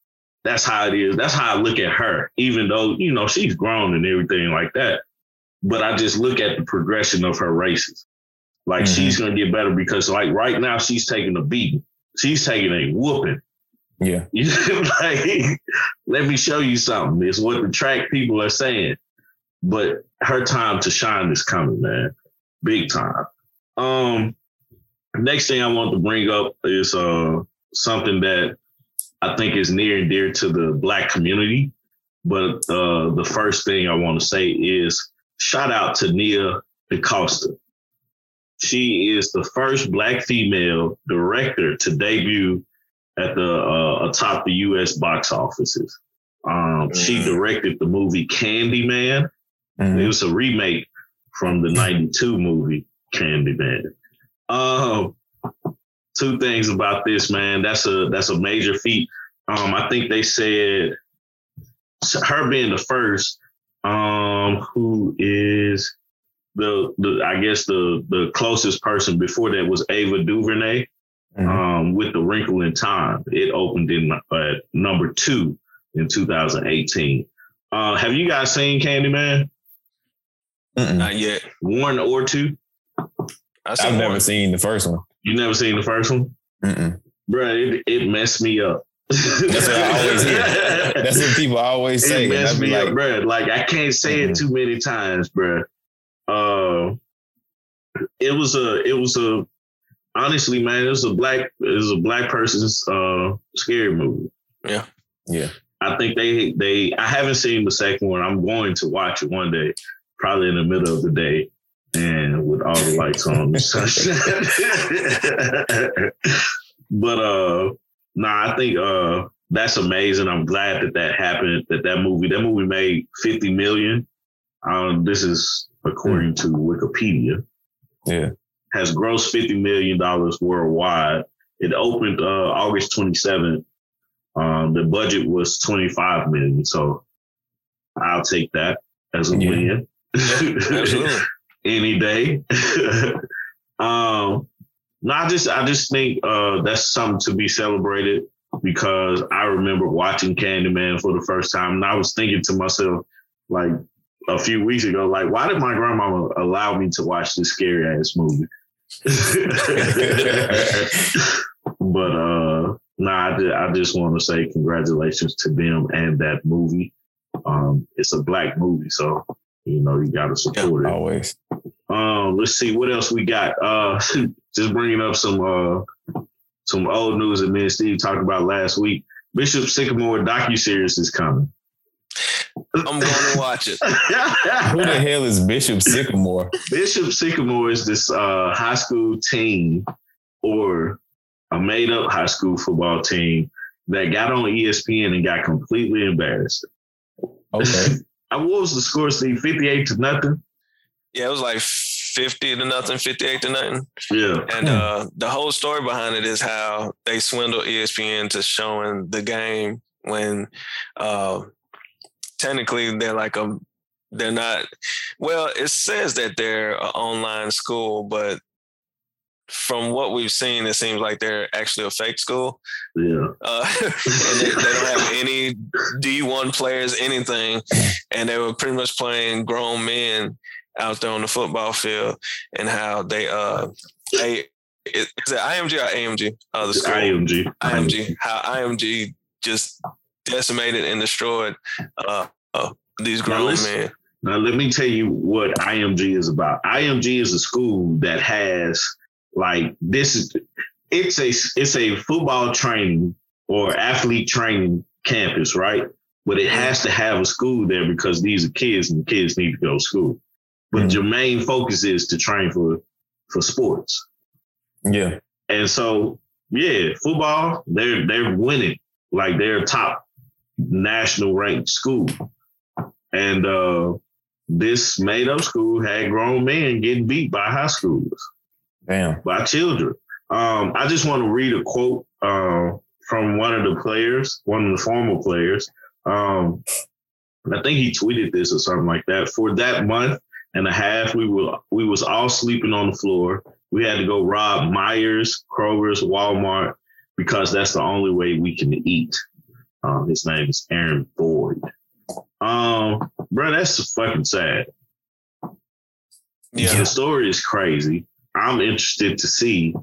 That's how it is. That's how I look at her, even though, you know, she's grown and everything like that. But I just look at the progression of her races. Like, mm-hmm. she's going to get better, because like right now she's taking a beating. She's taking a whooping. Yeah. Like, let me show you something. It's what the track people are saying. But her time to shine is coming, man. Big time. Um, next thing I want to bring up is uh, something that I think is near and dear to the Black community. But uh, the first thing I want to say is, shout out to Nia DaCosta. She is the first Black female director to debut at the uh, atop the U S box offices. Um, mm-hmm. She directed the movie Candyman. Mm-hmm. It was a remake from the ninety-two movie Candyman. Um, two things about this, man. That's a that's a major feat. Um, I think they said her being the first. Um, who is the, the I guess the, the closest person before that was Ava DuVernay, mm-hmm. um, with The Wrinkle in Time. It opened in uh, number two in two thousand eighteen. Uh, have you guys seen Candyman? Mm-mm. Not yet. One or two? I've one. never seen the first one. You never seen the first one? Mm-mm. Bruh, it, it messed me up. That's what I always hear. That's what people always say. It messed me like, up, bro. Like, I can't say mm-hmm. it too many times, bro. Uh, it was a, it was a, honestly, man, it was a black, it was a black person's uh, scary movie. Yeah, yeah. I think they, they. I haven't seen the second one. I'm going to watch it one day, probably in the middle of the day, and with all the lights on. But uh. Nah, I think uh, that's amazing. I'm glad that that happened, that that movie, that movie made fifty million dollars. Um, this is according to Wikipedia. Yeah. Has grossed fifty million dollars worldwide. It opened uh, August twenty-seventh. Um, the budget was twenty-five million dollars. So I'll take that as a yeah. win. Absolutely. Any day. um No, I just I just think uh, that's something to be celebrated, because I remember watching Candyman for the first time, and I was thinking to myself, like a few weeks ago, like, why did my grandmama allow me to watch this scary ass movie? But uh, no, nah, I, I just want to say congratulations to them and that movie. Um, it's a Black movie, so You know, you got to support yeah, it. Always. Um, let's see what else we got. Uh, just bringing up some uh, some old news that me and Steve talked about last week. Bishop Sycamore docuseries is coming. I'm going to watch it. Who the hell is Bishop Sycamore? Bishop Sycamore is this uh, high school team, or a made-up high school football team that got on E S P N and got completely embarrassed. Okay. I was the score, Steve? fifty-eight to nothing Yeah, it was like fifty to nothing fifty-eight to nothing Yeah. And uh, the whole story behind it is how they swindled E S P N to showing the game when uh, technically they're like a, they're not, well, it says that they're an online school, but from what we've seen, it seems like they're actually a fake school. Yeah. Uh, and they, they don't have any D one players, anything. And they were pretty much playing grown men out there on the football field, and how they, uh, they, is it I M G or A M G? Uh, the school. I M G. I M G. How I M G just decimated and destroyed uh, uh, these grown now men. Now, let me tell you what I M G is about. I M G is a school that has, like, this is, it's a, it's a football training or athlete training campus, right? But it has to have a school there because these are kids and the kids need to go to school. But mm-hmm. your main focus is to train for, for sports. Yeah. And so, yeah, football, they're, they're winning. Like, they're top national ranked school. And uh, this made up school had grown men getting beat by high schoolers. Damn. By children. Um, I just want to read a quote uh, from one of the players, one of the former players. Um, I think he tweeted this or something like that. For that month and a half, we were we was all sleeping on the floor. We had to go rob Myers, Kroger's, Walmart, because that's the only way we can eat. Um, his name is Aaron Boyd. Um, bro, that's fucking sad. Yeah, the story is crazy. I'm interested to see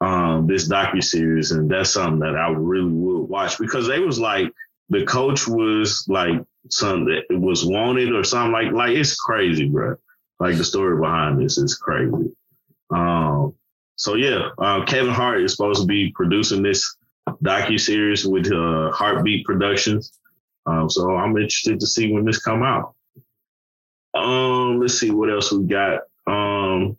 um, this docuseries, and that's something that I really would watch, because they was like, the coach was like something that was wanted or something like, like it's crazy, bro. Like, the story behind this is crazy. Um, so yeah, uh, Kevin Hart is supposed to be producing this docuseries with uh, Heartbeat Productions. Um, so I'm interested to see when this come out. Um, let's see what else we got. Um,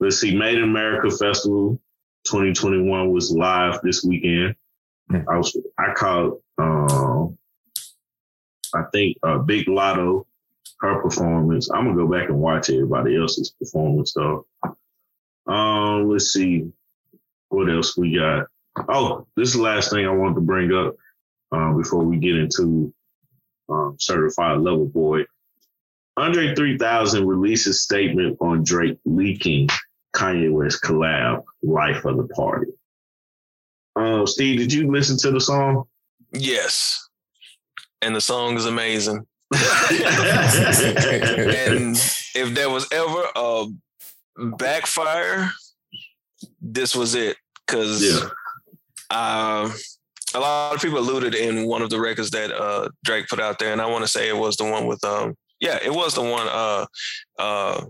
Let's see, Made in America Festival twenty twenty-one was live this weekend. I was, I called, um, I think, uh, Big Lotto, her performance. I'm going to go back and watch everybody else's performance, though. Um, let's see, what else we got? Oh, this is the last thing I wanted to bring up uh, before we get into um, Certified Lover Boy. Andre three thousand releases statement on Drake leaking Kanye West collab, Life of the Party. Uh, Steve, did you listen to the song? Yes. And the song is amazing. And if there was ever a backfire, this was it. Because yeah. uh, a lot of people alluded in one of the records that uh, Drake put out there, and I want to say it was the one with... um. Yeah, it was the one uh, uh,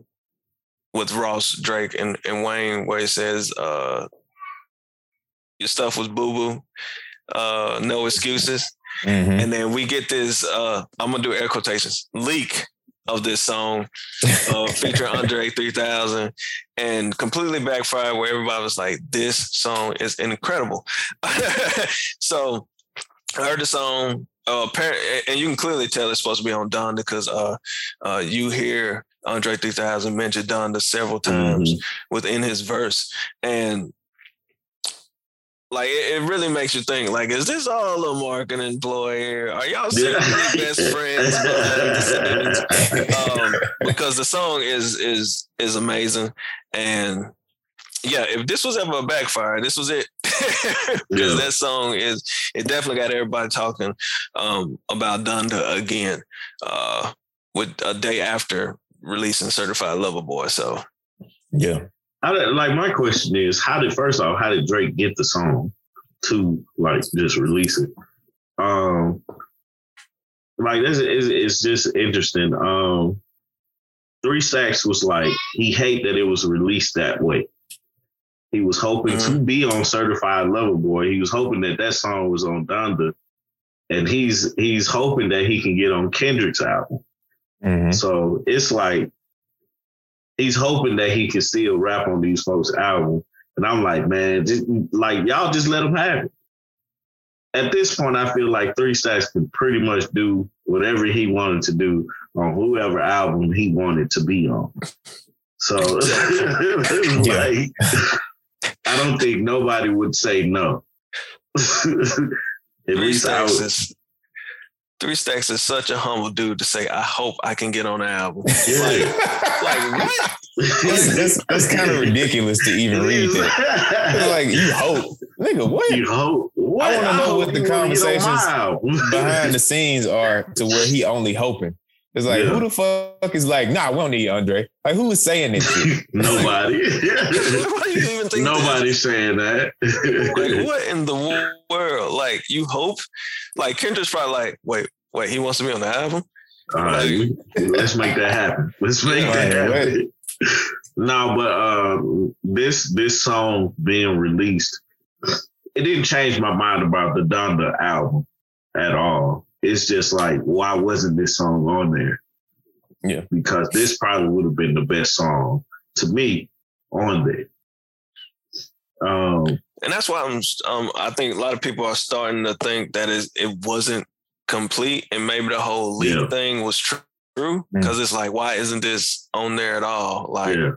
with Ross, Drake, and, and Wayne, where it says uh, your stuff was boo-boo, uh, no excuses. Mm-hmm. And then we get this, uh, I'm going to do air quotations, leak of this song uh, featuring Andre three thousand, and completely backfired, where everybody was like, this song is incredible. So I heard the song. Uh, and you can clearly tell it's supposed to be on Donda, because uh, uh, you hear Andre three thousand mention Donda several times mm-hmm. within his verse. And like, it, it really makes you think, like, is this all a marketing ploy here? Are y'all seriously best friends? um, because the song is is is amazing. And yeah, if this was ever a backfire, this was it. Because yeah. that song is, it definitely got everybody talking um, about Donda again uh, with a day after releasing Certified Lover Boy. So, yeah. I, like, my question is, how did, first off, how did Drake get the song to, like, just release it? Um, like this is it's just interesting. Um, Three Stacks was like, he hated that it was released that way. He was hoping mm-hmm. to be on Certified Lover Boy. He was hoping that that song was on Donda, and he's he's hoping that he can get on Kendrick's album. Mm-hmm. So it's like he's hoping that he can still rap on these folks' album. And I'm like, man, just, like y'all just let him have it. At this point, I feel like Three Stacks could pretty much do whatever he wanted to do on whoever album he wanted to be on. So like, I don't think nobody would say no. At Three least I would. Is, Three Stacks is such a humble dude to say, I hope I can get on the album. Yeah. Like, like what? That's, that's, that's kind of ridiculous to even read that. Like, you hope. Nigga, what? You hope. What? I want to know what the conversations behind the scenes are to where he only hoping. It's like, yeah. Who the fuck is like, nah, we don't need Andre. Like, who is saying this shit? Nobody. Why do you even think Nobody's that? saying that. Like, what in the world? Like, you hope? Like, Kendrick's probably like, wait, wait, he wants to be on the album? All right, like, let's make that happen. Let's make that happen. No, but uh, this, this song being released, it didn't change my mind about the Donda album at all. It's just like, why wasn't this song on there? Yeah. Because this probably would have been the best song to me on there. Um, and that's why I'm. Um, I think a lot of people are starting to think that is it wasn't complete, and maybe the whole leak yeah. thing was true because mm. it's like, why isn't this on there at all? Like, yeah.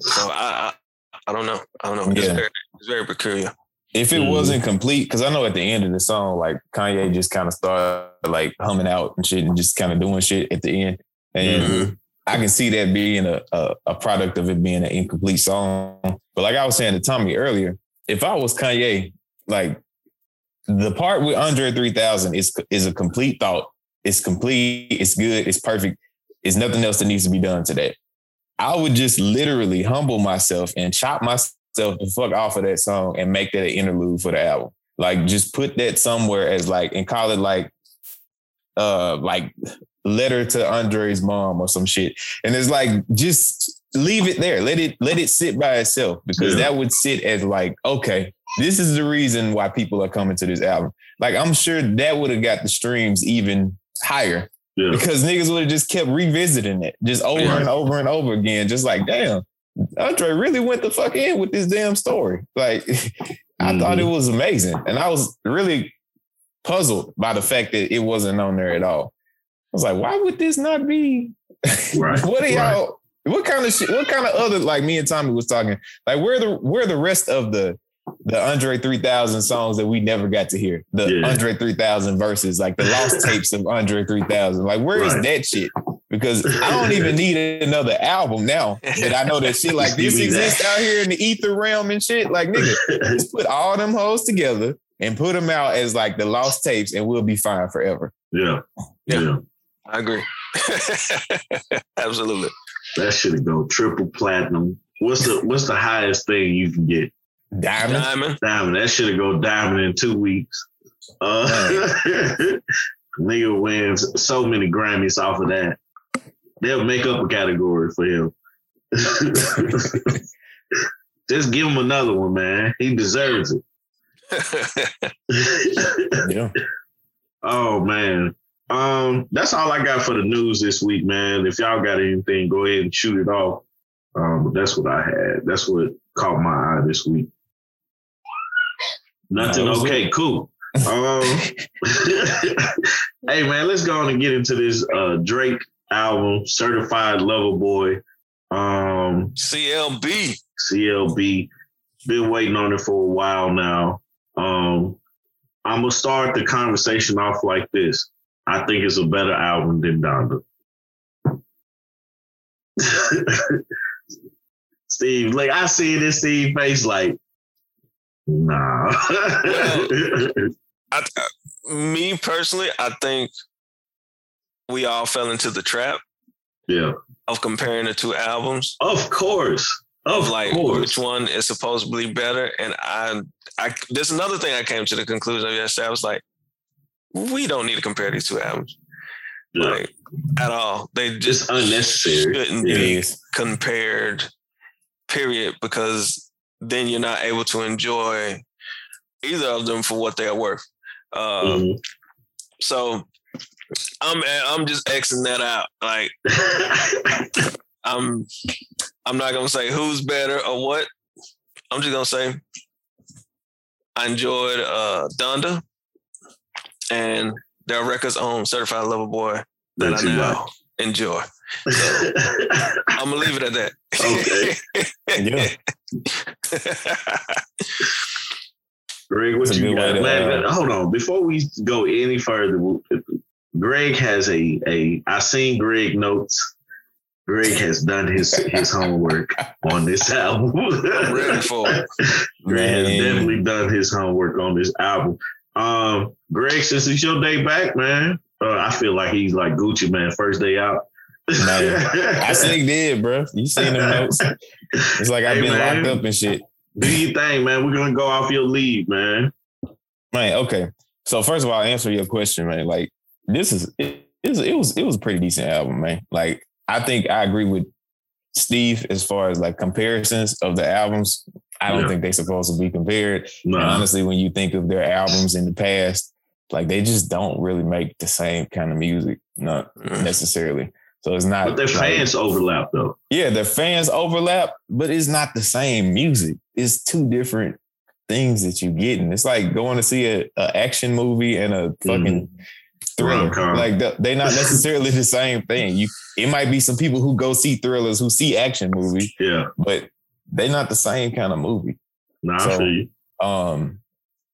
so I, I, I don't know. I don't know. It's, yeah. very, it's very peculiar. If it mm. wasn't complete, because I know at the end of the song, like Kanye just kind of started like humming out and shit and just kind of doing shit at the end. And mm-hmm. I can see that being a, a, a product of it being an incomplete song. But like I was saying to Tommy earlier, if I was Kanye, like the part with Andre three thousand is, is a complete thought. It's complete. It's good. It's perfect. It's nothing else that needs to be done today. I would just literally humble myself and chop myself the fuck off of that song and make that an interlude for the album. Like, just put that somewhere as like, and call it like, uh, like letter to Andre's mom or some shit. And it's like, just leave it there. Let it, let it sit by itself, because yeah. that would sit as like, okay, this is the reason why people are coming to this album. Like, I'm sure that would have got the streams even higher yeah. because niggas would have just kept revisiting it just over yeah. and over and over again. Just like, damn, Andre really went the fuck in with this damn story. Like, I mm-hmm. thought it was amazing. And I was really puzzled by the fact that it wasn't on there at all. I was like, why would this not be? Right. What are y'all, right. what kind of shit, what kind of other, like me and Tommy was talking, like where the where the rest of the the Andre three thousand songs that we never got to hear? The yeah. Andre three thousand verses, like the lost tapes of Andre three thousand. Like, where right. is that shit? Because I don't even need another album now that I know that shit like this exists out here in the ether realm and shit. Like, nigga, just put all them hoes together and put them out as like the lost tapes and we'll be fine forever. Yeah. Yeah. yeah. I agree. Absolutely. That shit go triple platinum. What's the what's the highest thing you can get? Diamond. Diamond. Diamond. That shit go diamond in two weeks. Uh, nigga wins so many Grammys off of that. They'll make up a category for him. Just give him another one, man. He deserves it. yeah. Oh, man. Um, that's all I got for the news this week, man. If y'all got anything, go ahead and shoot it off. Um, that's what I had. That's what caught my eye this week. Nothing. Okay, cool. Um, hey, man, let's go on and get into this uh, Drake album, Certified Lover Boy. Um, C L B. C L B. Been waiting on it for a while now. Um, I'm going to start the conversation off like this. I think it's a better album than Donda. Steve, like, I see this Steve face like, nah. Well, I th- me personally, I think we all fell into the trap yeah. of comparing the two albums. Of course. Of, of like course. Which one is supposedly better. And I, I, there's another thing I came to the conclusion of yesterday. I was like, we don't need to compare these two albums. yeah. like, at all. They just unnecessary. shouldn't yeah. be compared, period, because then you're not able to enjoy either of them for what they are worth. Uh, mm-hmm. So I'm I'm just Xing that out. Like I'm I'm not gonna say who's better or what. I'm just gonna say I enjoyed uh, Donda and their records on Certified Lover Boy that That's I now right. enjoy. So, I'm gonna leave it at that. Okay. Yeah. Greg, what you got? To, uh, Hold on, before we go any further, Greg has a a. I seen Greg notes. Greg has done his his homework on this album. I'm ready for it. Greg man. has definitely done his homework on this album. Um, Greg, since it's your day back, man, uh, I feel like he's like Gucci Man, first day out. Man, I seen he did, bro. You seen the notes? It's like I've hey, been man. locked up and shit. Do your thing, man. We're gonna go off your lead, man. Man, okay. So first of all, I'll answer your question, man. Like this is it, it was it was it was a pretty decent album, man. Like I think I agree with Steve as far as like comparisons of the albums. I don't yeah. think they're supposed to be compared. No. And honestly, when you think of their albums in the past, like they just don't really make the same kind of music, not necessarily. So it's not. But their fans like, overlap, though. Yeah, their fans overlap, but it's not the same music. It's two different things that you get, and it's like going to see a, a action movie and a fucking mm-hmm. thriller. Rom-com. Like the, they're not necessarily the same thing. You, it might be some people who go see thrillers who see action movies. Yeah, but they're not the same kind of movie. Nah, so, I feel you. Um,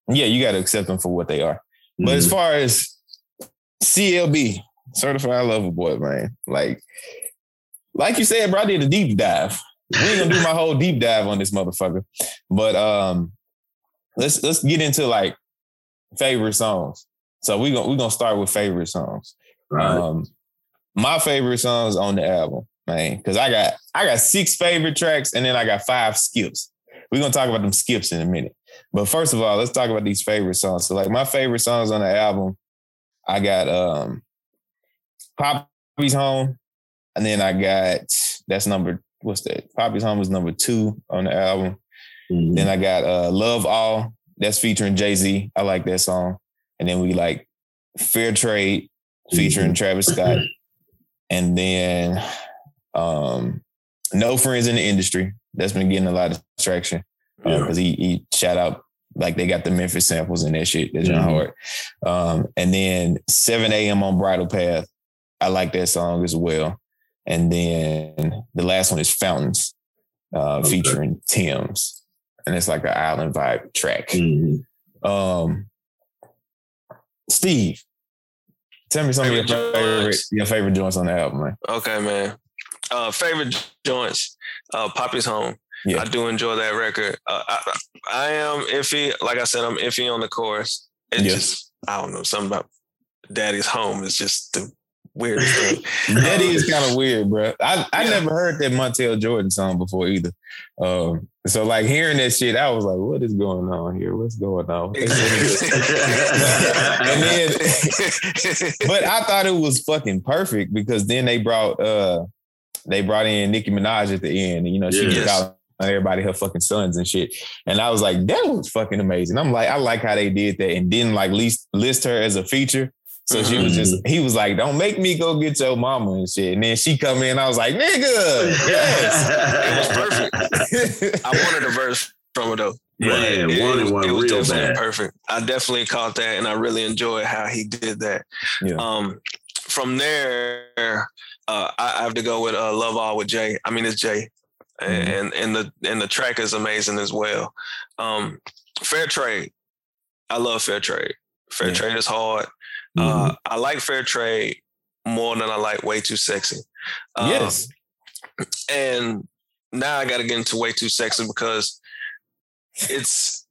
yeah, you got to accept them for what they are. Mm-hmm. But as far as C L B. Certified Lover Boy, man. Like, like you said, bro, I did a deep dive. We ain't gonna do my whole deep dive on this motherfucker. But um, let's let's get into like favorite songs. So we're gonna we're gonna start with favorite songs. Right. Um, my favorite songs on the album, man, because I got I got six favorite tracks and then I got five skips. We're gonna talk about them skips in a minute. But first of all, let's talk about these favorite songs. So, like my favorite songs on the album, I got um Papi's Home, and then I got that's number what's that? Papi's Home was number two on the album. Mm-hmm. Then I got uh, Love All, that's featuring Jay-Z. I like that song. And then we like Fair Trade featuring mm-hmm. Travis Scott, and then um, No Friends in the Industry. That's been getting a lot of traction because yeah. um, he, he shout out like they got the Memphis samples and that shit. That's mm-hmm. hard. Um, and then seven a.m. on Bridal Path. I like that song as well. And then the last one is Fountains, uh, okay. featuring Tim's. And it's like an island vibe track. Mm-hmm. Um, Steve, tell me some favorite of your favorite, your favorite joints on the album, man. Okay, man. Uh, favorite joints, uh, Papi's Home. Yeah. I do enjoy that record. Uh, I, I am iffy. Like I said, I'm iffy on the chorus. It's yes. just, I don't know, something about Daddy's Home is just the weird thing. That um, is kind of weird, bro. I, I yeah. never heard that Montel Jordan song before either. Um, so like hearing that shit, I was like, what is going on here? What's going on? and then, but I thought it was fucking perfect because then they brought uh they brought in Nicki Minaj at the end. And, you know, she yes. was out everybody her fucking sons and shit. And I was like, that was fucking amazing. I'm like, I like how they did that and didn't like list list her as a feature. So mm-hmm. she was just, he was like, don't make me go get your mama and shit. And then she come in, I was like, nigga, yes. It was perfect. I wanted a verse from it though. Yeah, like, one it, one it real was definitely bad. Perfect. I definitely caught that and I really enjoyed how he did that. Yeah. Um, from there, uh, I, I have to go with uh, Love All with Jay. I mean, it's Jay. Mm-hmm. And and the and the track is amazing as well. Um, Fair Trade. I love Fair Trade. Fair yeah. Trade is hard. Mm-hmm. Uh, I like Fair Trade more than I like Way Too Sexy. Um, yes. And now I got to get into Way Too Sexy because it's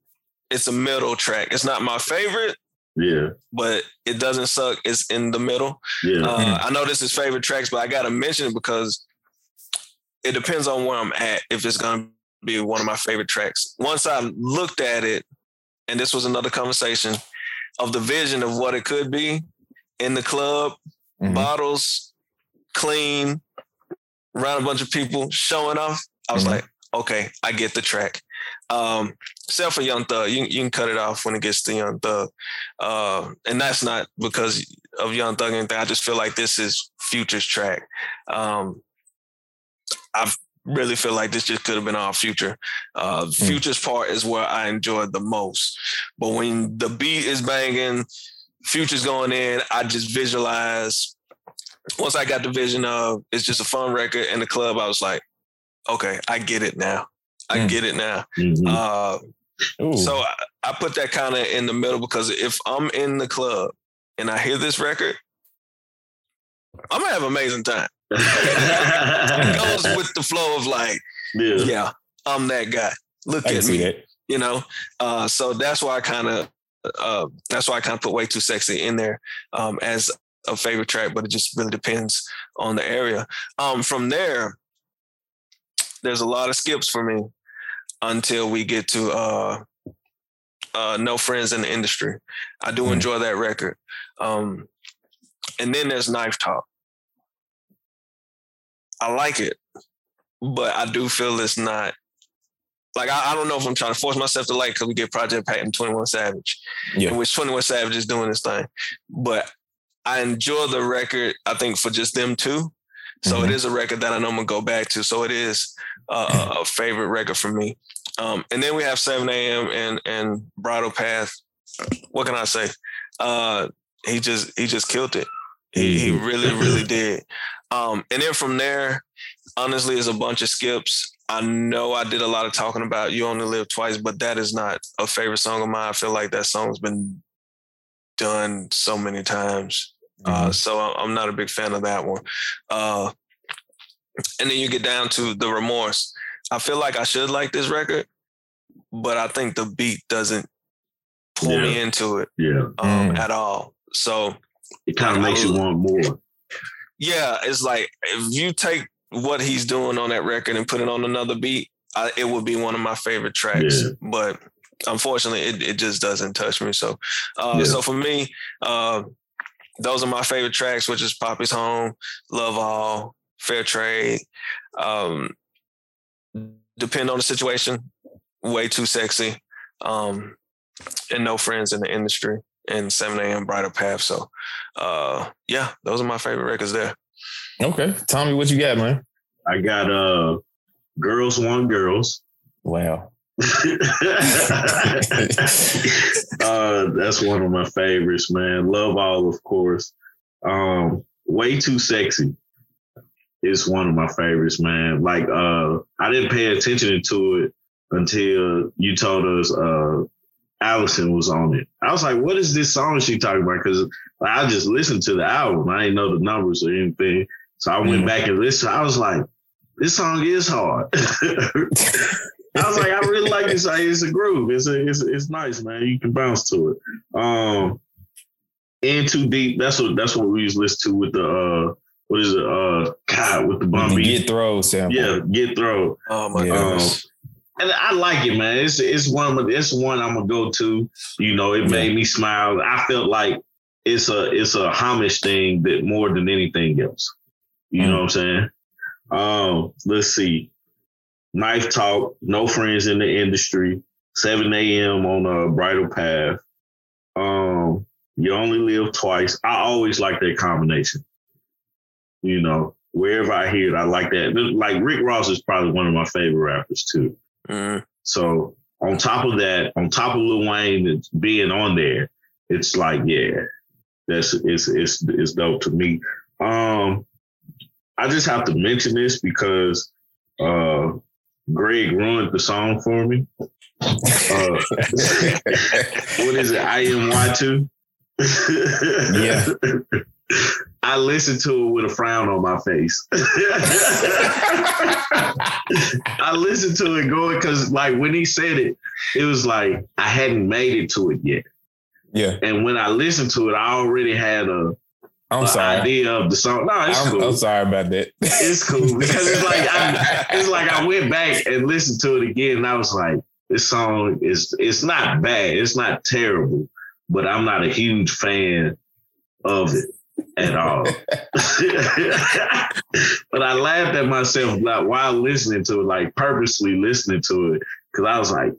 it's a middle track. It's not my favorite. Yeah. But it doesn't suck. It's in the middle. Yeah. Uh, I know this is favorite tracks, but I got to mention it because it depends on where I'm at if it's going to be one of my favorite tracks. Once I looked at it, and this was another conversation, of the vision of what it could be in the club, mm-hmm. bottles, clean, around a bunch of people, showing off. I was mm-hmm. like, okay, I get the track. Um, except for Young Thug, you, you can cut it off when it gets to Young Thug. Uh, and that's not because of Young Thug or anything. I just feel like this is Future's track. Um, I really feel like this just could have been all Future. Uh, mm. Future's part is where I enjoyed the most. But when the beat is banging, Future's going in, I just visualize. Once I got the vision of it's just a fun record in the club, I was like, okay, I get it now. I mm. get it now. Mm-hmm. Uh, so I, I put that kind of in the middle, because if I'm in the club and I hear this record, I'm going to have an amazing time. It goes with the flow of like, yeah, yeah I'm that guy. Look I at me, that. You know? Uh, so that's why I kind of, uh, that's why I kind of put Way Too Sexy in there um, as a favorite track, but it just really depends on the area. Um, from there, there's a lot of skips for me until we get to uh, uh, No Friends in the Industry. I do mm. enjoy that record. Um, and then there's Knife Talk. I like it, but I do feel it's not, like, I, I don't know if I'm trying to force myself to like, because we get Project Pat and twenty-one Savage, yeah. in which twenty-one Savage is doing this thing. But I enjoy the record, I think, for just them two. So mm-hmm. it is a record that I know I'm going to go back to. So it is uh, a favorite record for me. Um, and then we have seven a.m. and and Bridal Path. What can I say? Uh, he just he just killed it. He, he really, really did. Um, and then from there, honestly, is a bunch of skips. I know I did a lot of talking about You Only Live Twice, but that is not a favorite song of mine. I feel like that song's been done so many times. Mm-hmm. Uh, so I'm not a big fan of that one. Uh, and then you get down to The Remorse. I feel like I should like this record, but I think the beat doesn't pull yeah. me into it yeah. um, mm. at all. So it kind of makes you want more. Yeah, it's like if you take what he's doing on that record and put it on another beat, I, it would be one of my favorite tracks. Yeah. But unfortunately, it, it just doesn't touch me. So, uh, yeah. so for me, uh, those are my favorite tracks, which is Papi's Home, Love All, Fair Trade, um, Depend on the Situation, Way Too Sexy, um, and No Friends in the Industry, and seven a.m. Bridal Path. So, uh, yeah, those are my favorite records there. Okay. Tommy, what you got, man? I got uh, Girls Want Girls. Wow. uh, that's one of my favorites, man. Love All, of course. Um, Way Too Sexy is one of my favorites, man. Like, uh, I didn't pay attention to it until you told us uh, Allison was on it. I was like, what is this song she talking about? Because I just listened to the album. I didn't know the numbers or anything. So I went mm. back and listened. I was like, this song is hard. I was like, I really like this. It's a groove. It's a, it's it's nice, man. You can bounce to it. Um, In Too Deep. That's what that's what we used to listen to with the uh, what is it? Uh, God, with the bumpy Get Throw sample. Yeah, Get Throw. Oh my yeah. gosh. Um, and I like it, man. It's it's one of it's one I'm gonna go to. You know, it made me smile. I felt like it's a it's a homage thing that more than anything else. You mm. know what I'm saying? Um, let's see. Knife Talk, No Friends in the Industry, seven a.m. on a Bridal Path. Um, You Only Live Twice. I always like that combination. You know, wherever I hear it, I like that. Like Rick Ross is probably one of my favorite rappers too. Uh, so on top of that, on top of Lil Wayne being on there, it's like, yeah, that's it's it's it's dope to me. Um, I just have to mention this because uh Greg ruined the song for me. Uh, what is it? I M Y two? Yeah. I listened to it with a frown on my face. I listened to it going because, like, when he said it, it was like I hadn't made it to it yet. Yeah. And when I listened to it, I already had a I'm sorry. Idea of the song. No, it's I'm, cool. I'm sorry about that. It's cool because it's like I, it's like I went back and listened to it again, and I was like, "This song is it's not bad, it's not terrible, but I'm not a huge fan of it." at all. But I laughed at myself like while listening to it, like purposely listening to it, because I was like,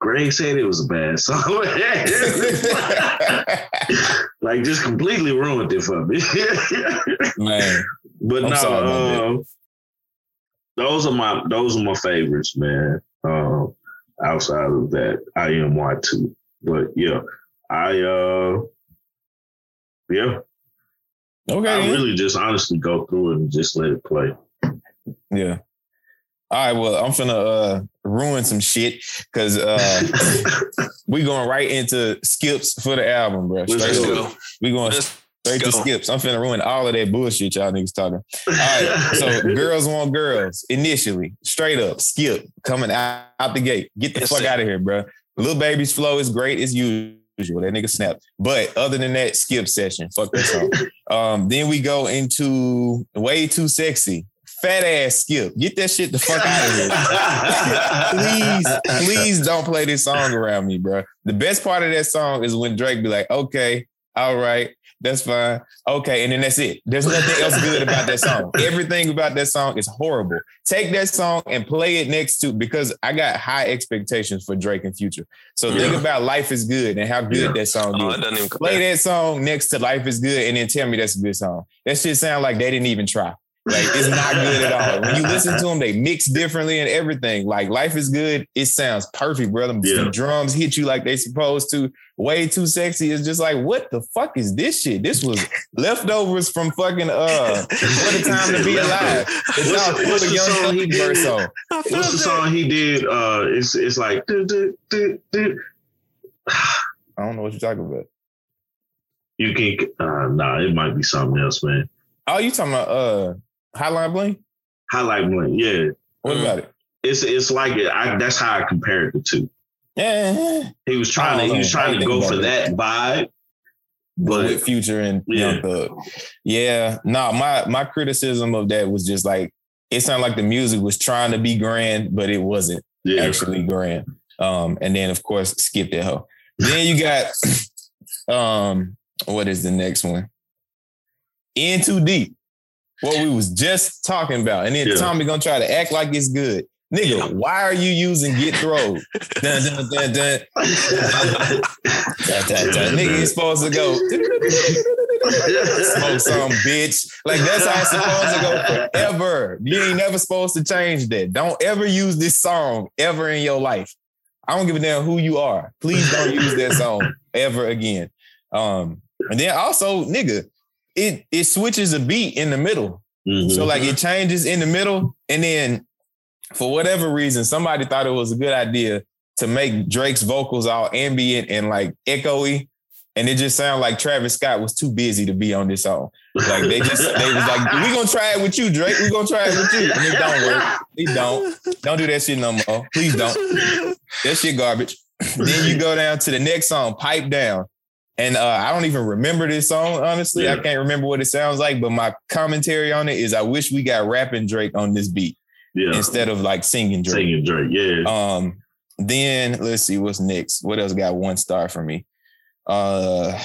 Greg said it was a bad song. Like, just completely ruined it for me. Man. But I'm no, sorry, um, those are my those are my favorites, man. Um, outside of that, I M Y two. But yeah, I uh, yeah. Okay. I really just honestly go through it and just let it play. Yeah. All right, well, I'm finna uh, ruin some shit because uh, we going right into skips for the album, bro. Straight Let's go. We going Let's straight go. to skips. I'm finna ruin all of that bullshit y'all niggas talking. All right, so Girls Want Girls initially, straight up, skip, coming out, out the gate. Get the That's fuck it. out of here, bro. Lil Baby's flow is great as usual. That nigga snapped. But other than that, skip session. Fuck that song. um, then we go into Way Too Sexy. Fat ass skip. Get that shit the fuck out of here. Please, please don't play this song around me, bro. The best part of that song is when Drake be like, okay, all right, that's fine. Okay, and then that's it. There's nothing else good about that song. Everything about that song is horrible. Take that song and play it next to, because I got high expectations for Drake and Future. So yeah. think about Life Is Good and how good yeah. that song oh, is. Play that song next to Life Is Good and then tell me that's a good song. That shit sound like they didn't even try. Like, it's not good at all. When you listen to them, they mix differently and everything. Like, Life Is Good, it sounds perfect, brother. Yeah. The drums hit you like they supposed to. Way Too Sexy is just like, what the fuck is this shit? This was leftovers from fucking uh, What a Time to Be Alive. It's what's, all full what's of young song he did? Song. What's the song he did? Uh, it's it's like do, do, do, do. I don't know what you're talking about. You can uh, nah, it might be something else, man. Oh, you talking about uh. Highline Bling? Highline Bling, yeah. What mm. about it? It's it's like I, that's how I compared the two. Yeah, he was trying to know. he was trying to go for that, that vibe, but with Future and yeah. Young Thug. Yeah, no, nah, my my criticism of that was just like it sounded like the music was trying to be grand, but it wasn't yeah. actually grand. Um, and then of course skip that hoe. Then you got um, what is the next one? In Too Deep. What we was just talking about. And then yeah. Tommy gonna try to act like it's good. Nigga, yeah. why are you using Get Throwed? Dun, dun, dun, dun. Dun, dun, dun. Nigga is supposed to go smoke some bitch. Like, that's how it's supposed to go forever. You ain't never supposed to change that. Don't ever use this song ever in your life. I don't give a damn who you are. Please don't use that song ever again. Um, and then also, nigga, It it switches a beat in the middle. Mm-hmm. So like it changes in the middle. And then for whatever reason, somebody thought it was a good idea to make Drake's vocals all ambient and like echoey. And it just sounded like Travis Scott was too busy to be on this song. Like they just, they was like, we gonna try it with you, Drake. We gonna try it with you. And it don't work. Please don't. Don't do that shit no more. Please don't. That shit garbage. Then you go down to the next song, Pipe Down. And uh, I don't even remember this song, honestly. Yeah. I can't remember what it sounds like, but my commentary on it is I wish we got rapping Drake on this beat yeah. instead of like singing Drake. Singing Drake, yeah. Um, then let's see what's next. What else got one star for me? Uh,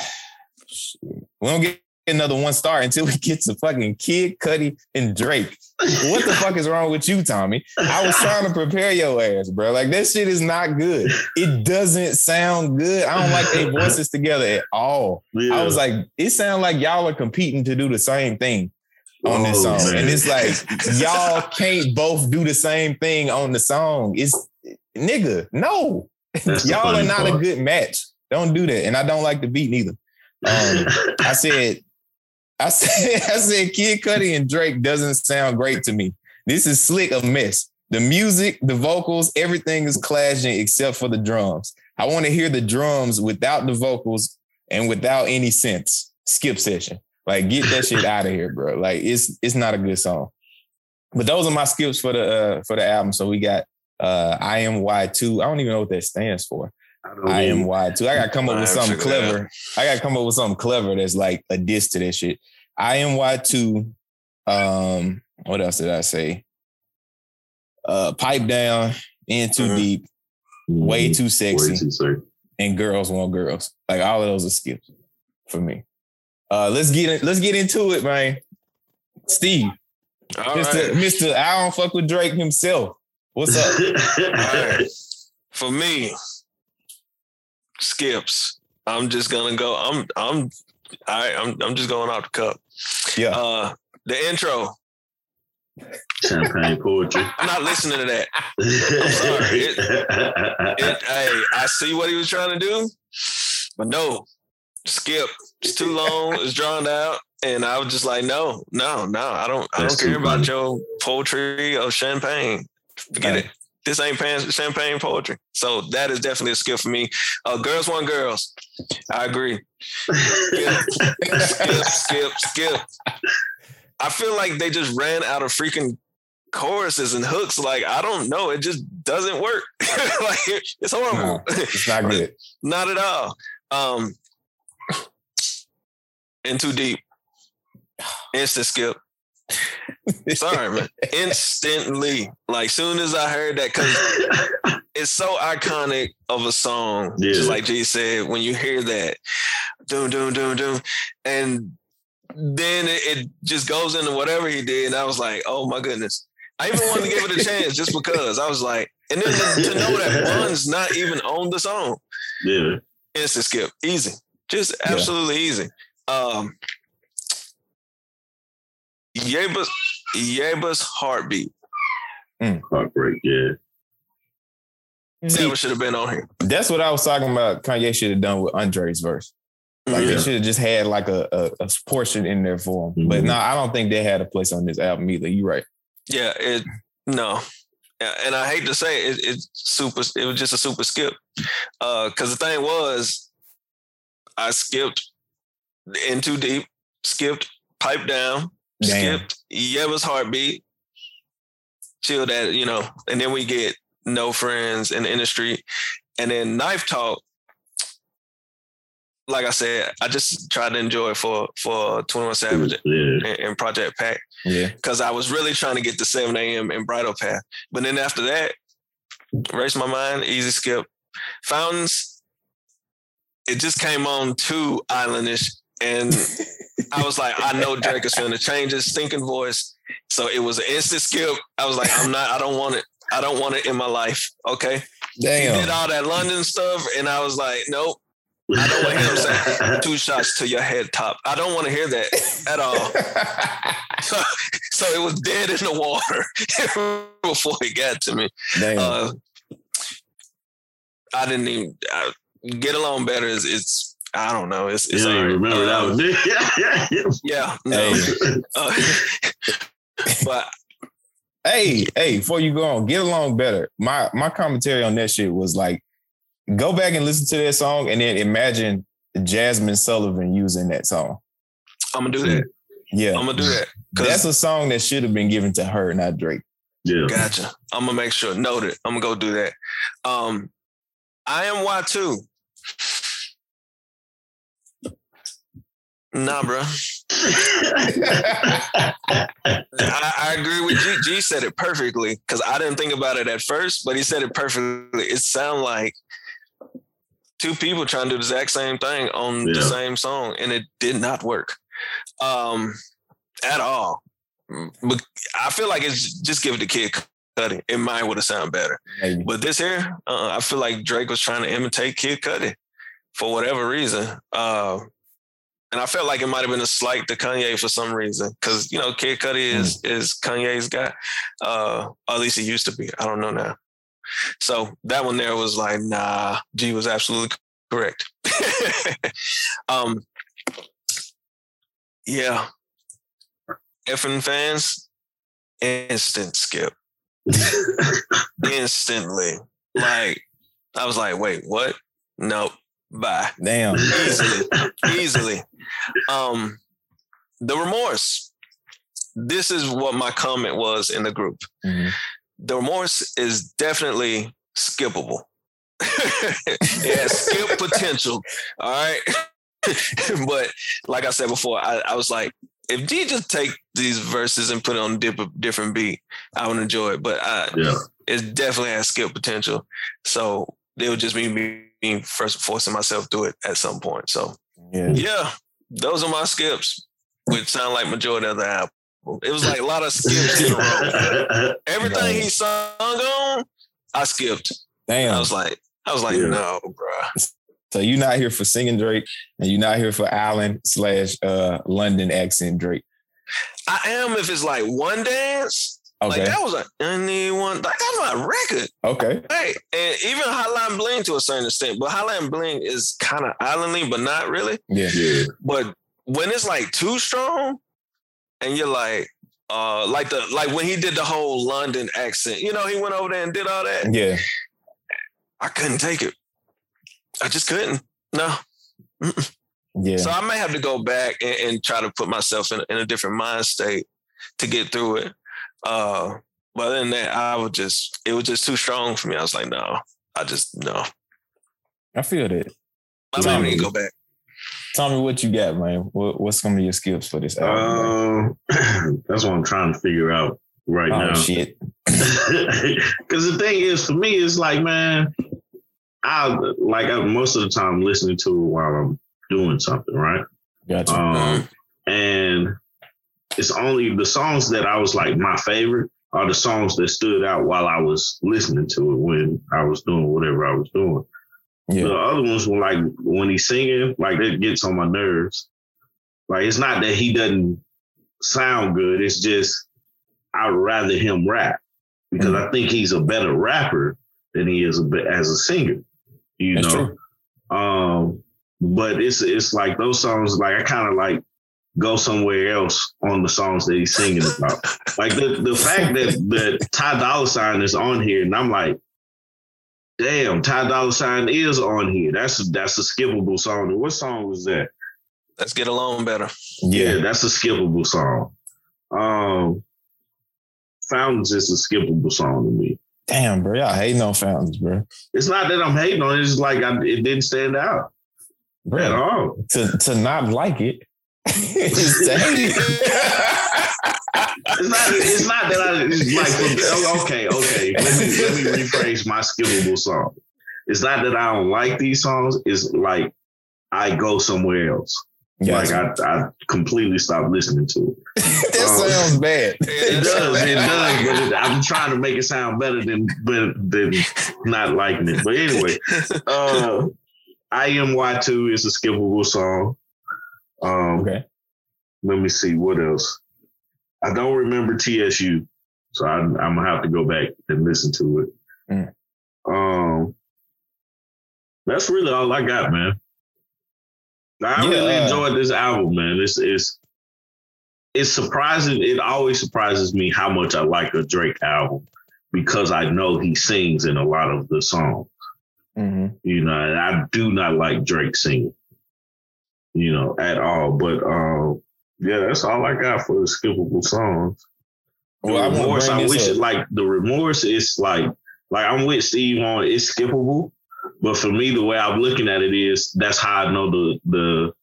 we don't get another one star until we get to fucking Kid Cudi and Drake. What the fuck is wrong with you, Tommy? I was trying to prepare your ass, bro. Like, that shit is not good. It doesn't sound good. I don't like their voices together at all. Yeah. I was like, it sounds like y'all are competing to do the same thing on oh, this song. Man. And it's like, y'all can't both do the same thing on the song. It's, nigga, no. That's y'all are not part. a good match. Don't do that. And I don't like the beat neither. Um, I said... I said, I said, Kid Cudi and Drake doesn't sound great to me. This is slick a mess. The music, the vocals, everything is clashing except for the drums. I want to hear the drums without the vocals and without any synths. Skip session. Like, get that shit out of here, bro. Like, it's it's not a good song. But those are my skips for the uh, for the album. So we got uh, I M Y two. I don't even know what that stands for. I am wide too. I gotta come up with something clever. I gotta come up with something clever that's like a diss to that shit. I am wide too. Um, what else did I say? Uh, Pipe Down, In Too uh-huh. Deep, Way Too Sexy, way too, and Girls Want Girls. Like all of those are skips for me. Uh, let's get in, let's get into it, man. Steve, Mister Mister I don't fuck with Drake himself. What's up? Right. For me, Skips. I'm just gonna go. I'm I'm I I'm I'm just going out the cup. Yeah. Uh, the intro. Champagne poetry. I'm not listening to that. I'm sorry. It, it, hey, I see what he was trying to do, but no, Skip. It's too long. It's drawn out, and I was just like, no, no, no. I don't. I That's don't care about funny. Your poetry or champagne. Forget right. it. This ain't champagne poetry. So that is definitely a skill for me. Uh, girls want girls. I agree. Skip, skip, skip, skip. I feel like they just ran out of freaking choruses and hooks. Like, I don't know. It just doesn't work. Like, it's horrible. No, it's not good. Not at all. Um, and too deep. Instant skip. Sorry, man. Instantly. Like, soon as I heard that, because it's so iconic of a song. Yeah. Just like G said, when you hear that, doom, doom, doom, doom. And then it, it just goes into whatever he did. And I was like, oh, my goodness. I even wanted to give it a chance just because. I was like, and then to, to know that Bun's not even on the song. Yeah. Instant skip. Easy. Just absolutely yeah. easy. Um, Yeba's Yeba's heartbeat. Mm. Heartbreak, yeah. See, what should have been on here. That's what I was talking about. Kanye should have done with Andre's verse. Like yeah. they should have just had like a, a, a portion in there for him. Mm-hmm. But no, I don't think they had a place on this album either. You're right. Yeah, it no. And I hate to say it, it, it's super it was just a super skip. Uh, cause the thing was, I skipped In Too Deep, skipped Pipe Down. Damn. Skipped Yeba's Heartbeat, chill that, you know, and then we get No Friends in the Industry, and then Knife Talk. Like I said, I just tried to enjoy it for for twenty-one Savage yeah. and, and Project Pack, yeah, because I was really trying to get to seven a.m. and Bridal Path, but then after that, Race My Mind, easy skip. Fountains, it just came on too islandish. And I was like, I know Drake is finna change his stinking voice. So it was an instant skip. I was like, I'm not, I don't want it. I don't want it in my life. Okay. Damn. He did all that London stuff. And I was like, nope. I don't want him saying two shots to your head top. I don't want to hear that at all. So it was dead in the water before it got to me. Damn. Uh, I didn't even I, Get Along Better. Is it's, I don't know. It's, it's you don't even remember uh, that was yeah, no. Hey. Uh, but hey, hey, before you go on, Get Along Better. My my commentary on that shit was like, go back and listen to that song, and then imagine Jasmine Sullivan using that song. I'm gonna do that. Yeah, I'm gonna do that. That's a song that should have been given to her, not Drake. Yeah, gotcha. I'm gonna make sure note it. I'm gonna go do that. Um, I Am Why Too. Nah, bro. I, I agree with G. G said it perfectly because I didn't think about it at first, but he said it perfectly. It sounded like two people trying to do the exact same thing on yeah. the same song, and it did not work um, at all. But I feel like it's just give it to Kid Cudi. It might would have sounded better. Maybe. But this here, uh, I feel like Drake was trying to imitate Kid Cudi for whatever reason. Uh, And I felt like it might have been a slight to Kanye for some reason. Because, you know, Kid Cudi is is Kanye's guy. Uh, or at least he used to be. I don't know now. So that one there was like, nah, G was absolutely correct. um, yeah. Effing fans, instant skip. Instantly. Like, I was like, wait, what? Nope. Bye. Damn. Easily. Easily. Um, the remorse. This is what my comment was in the group. Mm-hmm. The remorse is definitely skippable. It has skip potential. All right. But like I said before, I, I was like, if G just take these verses and put it on a different beat, I would enjoy it. But I, yeah. it definitely has skip potential. So it would just be me. First forcing myself to do it at some point. So yeah, yeah those are my skips, which sound like majority of the album. It was like a lot of skips in a row. Everything he sung on, I skipped. Damn. I was like, I was like, yeah. no, bro. So you're not here for singing Drake, and you're not here for Island slash uh, London accent Drake. I am if it's like one dance. Okay. Like that was like anyone. Like that's my record. Okay. Hey, and even Hotline Bling to a certain extent, but Hotline Bling is kind of islandly, but not really. Yeah. yeah. But when it's like too strong, and you're like, uh, like the like when he did the whole London accent, you know, he went over there and did all that. Yeah. I couldn't take it. I just couldn't. No. Mm-mm. Yeah. So I may have to go back and, and try to put myself in, in a different mind state to get through it. Uh, but then that I would just, it was just too strong for me. I was like, no, I just, no. I feel that. I may need to go back. Tell me what you got, man. What, what's going to be your skips for this album? Uh, that's what I'm trying to figure out right oh, now. Oh, shit. Because the thing is, for me, it's like, man, I, like I, most of the time I'm listening to it while I'm doing something, right? Gotcha. Um, and it's only the songs that I was like my favorite are the songs that stood out while I was listening to it when I was doing whatever I was doing. Yeah. The other ones were like when he's singing, like that gets on my nerves. Like it's not that he doesn't sound good. It's just I'd rather him rap because mm-hmm. I think he's a better rapper than he is a, as a singer. You That's know, true. Um, but it's it's like those songs. Like I kind of like go somewhere else on the songs that he's singing about. Like the the fact that that Ty Dolla Sign is on here, and I'm like. Damn, Ty Dolla Sign is on here. That's that's a skippable song. What song was that? Let's Get Along Better. Yeah, yeah that's a skippable song. Um, Fountains is a skippable song to me. Damn, bro, y'all hating on Fountains, bro. It's not that I'm hating on it. It's just like I, it didn't stand out bro, at all. To to not like it. It's It's not. It's not that I. It's like okay, okay. Let me, let me rephrase my skippable song. It's not that I don't like these songs. It's like I go somewhere else. Yes. Like I, I completely stopped listening to it. That um, sounds bad. It does. It does. But it, I'm trying to make it sound better than than, than not liking it. But anyway, uh, I M Y two is a skippable song. Um, okay. Let me see what else. I don't remember T S U, so I, I'm gonna have to go back and listen to it. Mm. Um, that's really all I got, man. I yeah. really enjoyed this album, man. It's it's it's surprising. It always surprises me how much I like a Drake album because I know he sings in a lot of the songs. Mm-hmm. You know, and I do not like Drake singing, you know, at all. But um. Yeah, that's all I got for the skippable songs. The well, remorse, I wish it, like the remorse is like like I'm with Steve on it's skippable, but for me the way I'm looking at it is that's how I know the the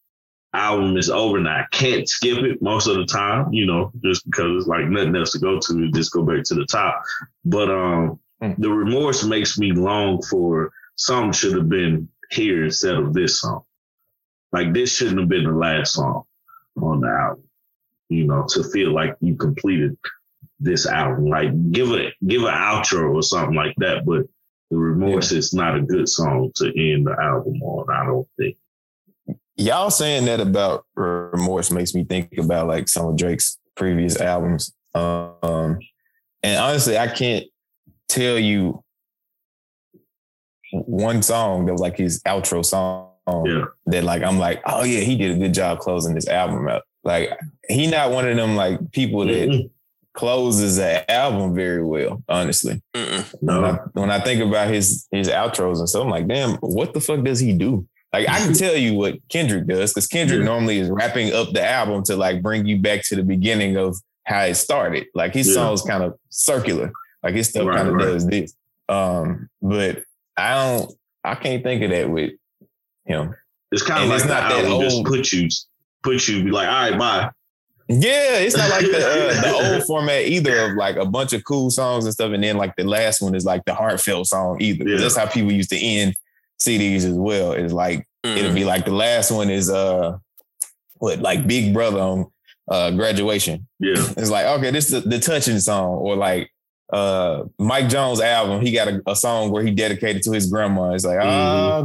album is over and I can't skip it most of the time, you know, just because it's like nothing else to go to, just go back to the top. But um, mm. the remorse makes me long for something should have been here instead of this song. Like this shouldn't have been the last song on the album, you know, to feel like you completed this album. Like give it give an outro or something like that, but the remorse yeah. is not a good song to end the album on, I don't think. Y'all saying that about remorse makes me think about like some of Drake's previous albums. Um, and honestly, I can't tell you one song that was like his outro song. Yeah. That like I'm like, oh yeah, he did a good job closing this album out. Like he not one of them like people that mm-hmm. closes an album very well, honestly. No. When, I, when I think about his his outros and stuff, I'm like, damn, what the fuck does he do? Like I can tell you what Kendrick does, because Kendrick yeah. normally is wrapping up the album to like bring you back to the beginning of how it started. Like his yeah. songs kind of circular. Like his stuff right, kind of right. does this. Um, but I don't I can't think of that with him. It's kind and of like it's not the album that old. Just put you, put you, be like, all right, bye. Yeah, it's not like the, uh, the old format either of like a bunch of cool songs and stuff, and then like the last one is like the heartfelt song either. Yeah. That's how people used to end C Ds as well. It's like mm. it'll be like the last one is uh what, like Big Brother on uh, Graduation. Yeah. It's like, okay, this is the, the touching song. Or like uh, Mike Jones' album, he got a, a song where he dedicated to his grandma. It's like, mm-hmm.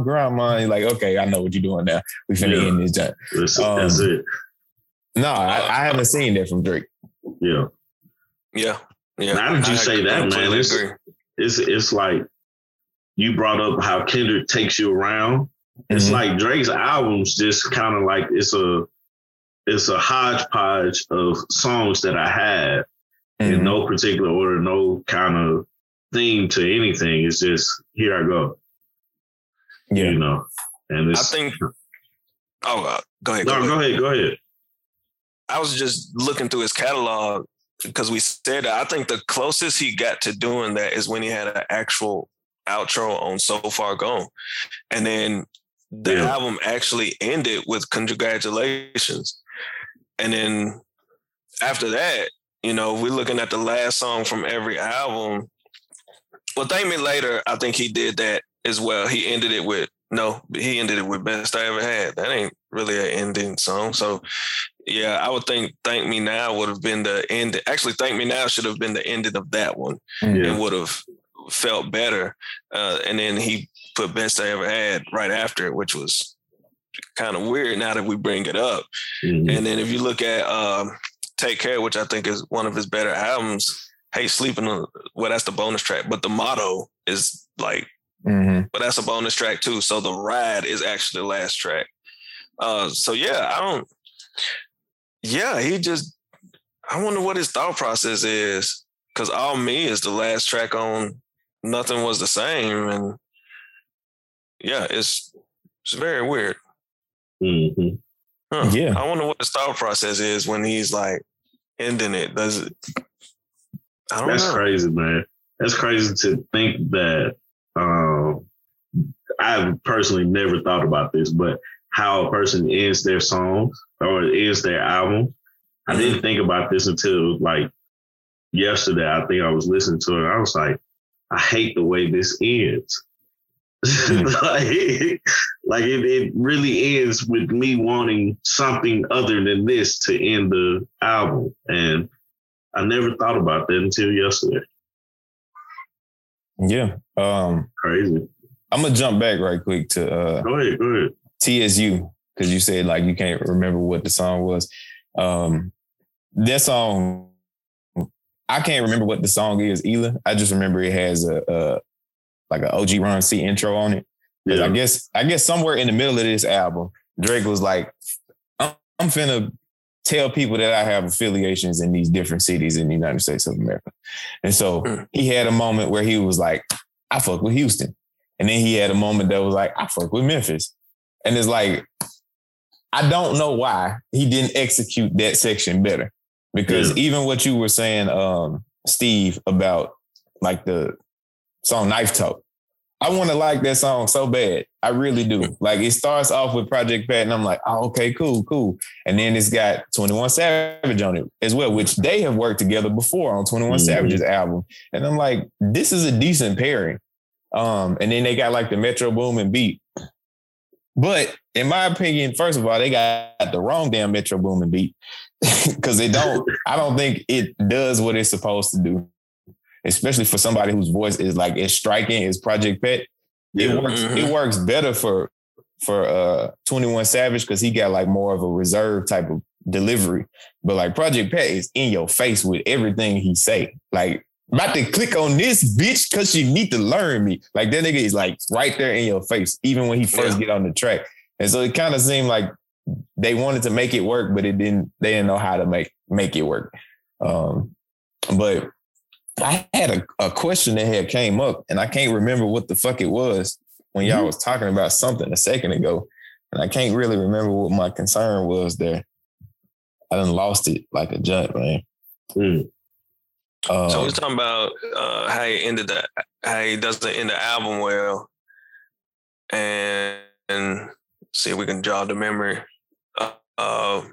oh, grandma. He's like, okay, I know what you're doing now. We finna yeah. end this joint. That's, um, that's it. No, I, I haven't seen that from Drake. Yeah. Yeah. Yeah. Now, how did you I say that, man? It's, it's, it's like you brought up how Kendrick takes you around. It's mm-hmm. like Drake's albums just kind of like it's a it's a hodgepodge of songs that I have mm-hmm. in no particular order, no kind of theme to anything. It's just here I go. Yeah. You know. And it's, I think Oh uh, go ahead. No, go, go ahead. ahead, go ahead. I was just looking through his catalog because we said that I think the closest he got to doing that is when he had an actual outro on So Far Gone. And then the yeah. album actually ended with Congratulations. And then after that, you know, we're looking at the last song from every album. Well, Thank Me Later, I think he did that as well. He ended it with, no, he ended it with Best I Ever Had. That ain't really an ending song. So, yeah, I would think Thank Me Now would have been the end. Actually, Thank Me Now should have been the ending of that one. Yeah. It would have felt better. Uh, and then he put Best I Ever Had right after it, which was kind of weird now that we bring it up. Mm-hmm. And then if you look at um, Take Care, which I think is one of his better albums, Hate Sleeping, well, that's the bonus track. But the motto is like, mm-hmm. but that's a bonus track too. So The Ride is actually the last track. Uh, so yeah, I don't, yeah, he just, I wonder what his thought process is. Cause All Me is the last track on Nothing Was the Same. And yeah, it's, it's very weird. Mm-hmm. Huh. Yeah. I wonder what his thought process is when he's like ending it. Does it, I don't That's know. That's crazy, man. That's crazy to think that, um, I've personally never thought about this, but how a person ends their song or ends their album. Mm-hmm. I didn't think about this until like, yesterday, I think I was listening to it. I was like, I hate the way this ends. like, like it, it really ends with me wanting something other than this to end the album. And I never thought about that until yesterday. Yeah. Um, Crazy. I'm going to jump back right quick to uh, go ahead, go ahead. T S U, because you said like you can't remember what the song was. Um, that song... I can't remember what the song is either. I just remember it has a, a like an O G Ron C intro on it. Yeah. I guess I guess somewhere in the middle of this album, Drake was like, I'm, I'm finna tell people that I have affiliations in these different cities in the United States of America. And so he had a moment where he was like, I fuck with Houston. And then he had a moment that was like, I fuck with Memphis. And it's like, I don't know why he didn't execute that section better. Because yeah. even what you were saying, um, Steve, about like the song Knife Talk, I want to like that song so bad. I really do. Like it starts off with Project Pat and I'm like, oh, okay, cool, cool. And then it's got twenty-one Savage on it as well, which they have worked together before on twenty-one mm-hmm. Savage's album. And I'm like, this is a decent pairing. Um, and then they got like the Metro Boomin beat. But in my opinion, first of all, they got the wrong damn Metro Boomin beat. Because they don't, I don't think it does what it's supposed to do, especially for somebody whose voice is like as striking as Project Pet. Yeah. It works. It works better for for uh, twenty-one Savage because he got like more of a reserved type of delivery. But like Project Pet is in your face with everything he say. Like about to click on this bitch because you need to learn me. Like that nigga is like right there in your face, even when he first yeah. get on the track. And so it kind of seemed like. They wanted to make it work, but it didn't. They didn't know how to make make it work. Um, but I had a, a question that had came up, and I can't remember what the fuck it was when y'all was talking about something a second ago, and I can't really remember what my concern was there. I done lost it like a junk, man. Mm. Um, so we're talking about uh, how he ended the how he doesn't end the album well, and, and see if we can jog the memory. Uh,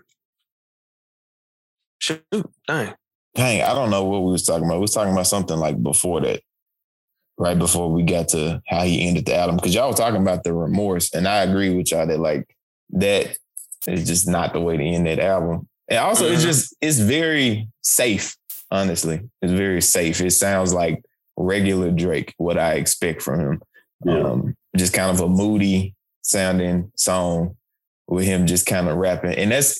shoot, dang. Dang, I don't know what we was talking about. We was talking about something like before that, right before we got to how he ended the album. Because y'all was talking about the remorse, and I agree with y'all that like that it's just not the way to end that album. And also, mm-hmm. it's just, it's very safe, honestly. It's very safe. It sounds like regular Drake, what I expect from him. Yeah. Um, just kind of a moody sounding song with him just kind of rapping. And that's,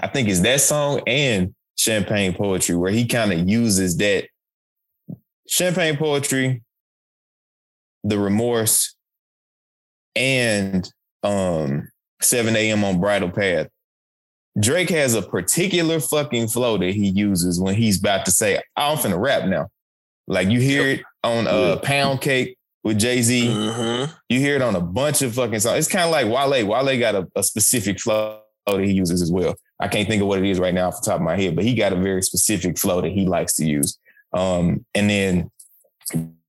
I think it's that song and Champagne Poetry where he kind of uses that Champagne Poetry, the remorse, and um, seven a.m. on Bridal Path. Drake has a particular fucking flow that he uses when he's about to say, I'm finna rap now. Like you hear it on uh, Pound Cake with Jay-Z. Mm-hmm. You hear it on a bunch of fucking songs. It's kind of like Wale. Wale got a, a specific flow that he uses as well. I can't think of what it is right now off the top of my head, but he got a very specific flow that he likes to use. Um, and then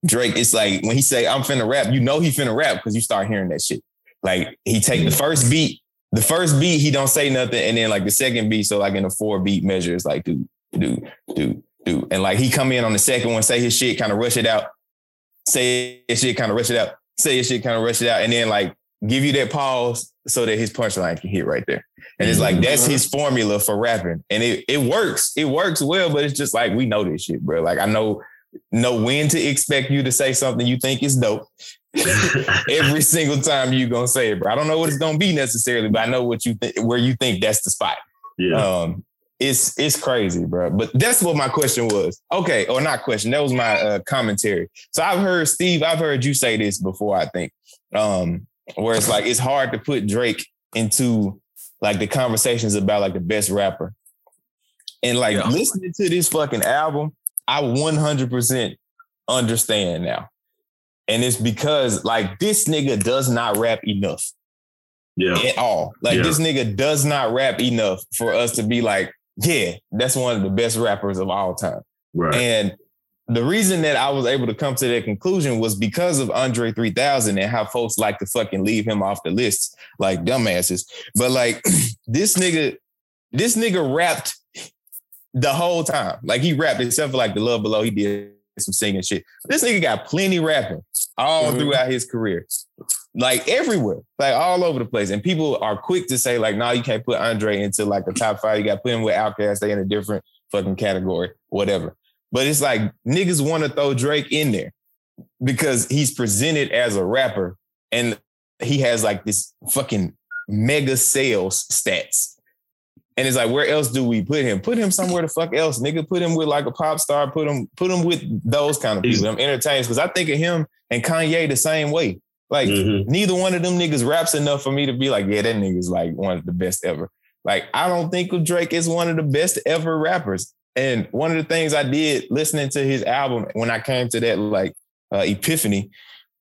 Drake, it's like when he say, I'm finna rap, you know he finna rap because you start hearing that shit. Like he take the first beat, the first beat, he don't say nothing. And then like the second beat, so like in a four beat measure, it's like, dude, dude, dude, dude. And like he come in on the second one, say his shit, kind of rush it out, say his shit, kind of rush it out, say his shit, kind of rush it out. And then like give you that pause so that his punchline can hit right there. And it's like, that's his formula for rapping. And it, it works. It works well, but it's just like, we know this shit, bro. Like I know, know when to expect you to say something you think is dope. Every single time you gonna say it, bro. I don't know what it's gonna be necessarily, but I know what you think, where you think that's the spot. Yeah, um, it's it's crazy, bro. But that's what my question was. Okay, or not question. That was my uh, commentary. So I've heard Steve. I've heard you say this before. I think um, where it's like it's hard to put Drake into like the conversations about like the best rapper. And like yeah. listening to this fucking album, I one hundred percent understand now. And it's because, like, this nigga does not rap enough yeah. at all. Like, yeah. this nigga does not rap enough for us to be like, yeah, that's one of the best rappers of all time. Right. And the reason that I was able to come to that conclusion was because of Andre three thousand and how folks like to fucking leave him off the list, like dumbasses. But, like, this nigga, this nigga rapped the whole time. Like, he rapped except for, like, The Love Below. He did some singing shit. This nigga got plenty rapping all mm-hmm. throughout his career, like everywhere, like all over the place. And people are quick to say like, nah, you can't put Andre into like the top five. You got to put him with Outkast. They in a different fucking category, whatever. But it's like niggas want to throw Drake in there because he's presented as a rapper and he has like this fucking mega sales stats. And it's like, where else do we put him? Put him somewhere the fuck else, nigga. Put him with like a pop star. Put him, put him with those kind of people. I'm entertained because I think of him and Kanye the same way. Like mm-hmm. neither one of them niggas raps enough for me to be like, yeah, that nigga's like one of the best ever. Like I don't think of Drake as one of the best ever rappers. And one of the things I did listening to his album when I came to that like uh, epiphany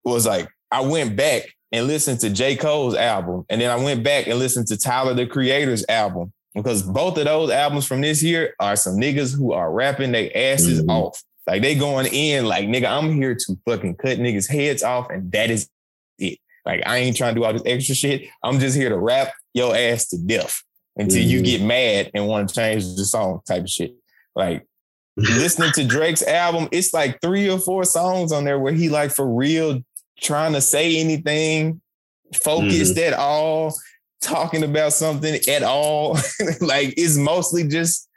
was like I went back and listened to J. Cole's album, and then I went back and listened to Tyler the Creator's album. Because both of those albums from this year are some niggas who are rapping their asses mm-hmm. off. Like they going in like, nigga, I'm here to fucking cut niggas heads off. And that is it. Like I ain't trying to do all this extra shit. I'm just here to rap your ass to death until mm-hmm. you get mad and want to change the song type of shit. Like listening to Drake's album, it's like three or four songs on there where he like for real trying to say anything, focused mm-hmm. at all. Talking about something at all. Like it's mostly just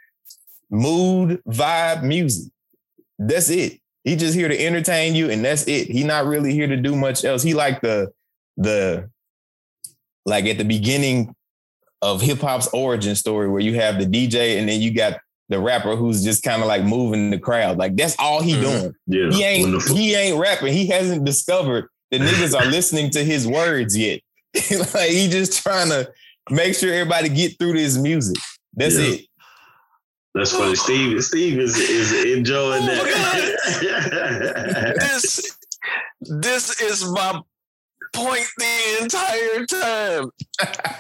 mood, vibe, music. That's it. He just here to entertain you and that's it. He not really here to do much else. He like the, the, like at the beginning of hip hop's origin story where you have the D J and then you got the rapper who's just kind of like moving the crowd. Like that's all he doing. Yeah, he ain't, wonderful. He ain't rapping. He hasn't discovered the niggas are listening to his words yet. Like he just trying to make sure everybody get through this music. That's yeah. it. That's funny. Steve, Steve is, is enjoying oh that. this, this is my point the entire time.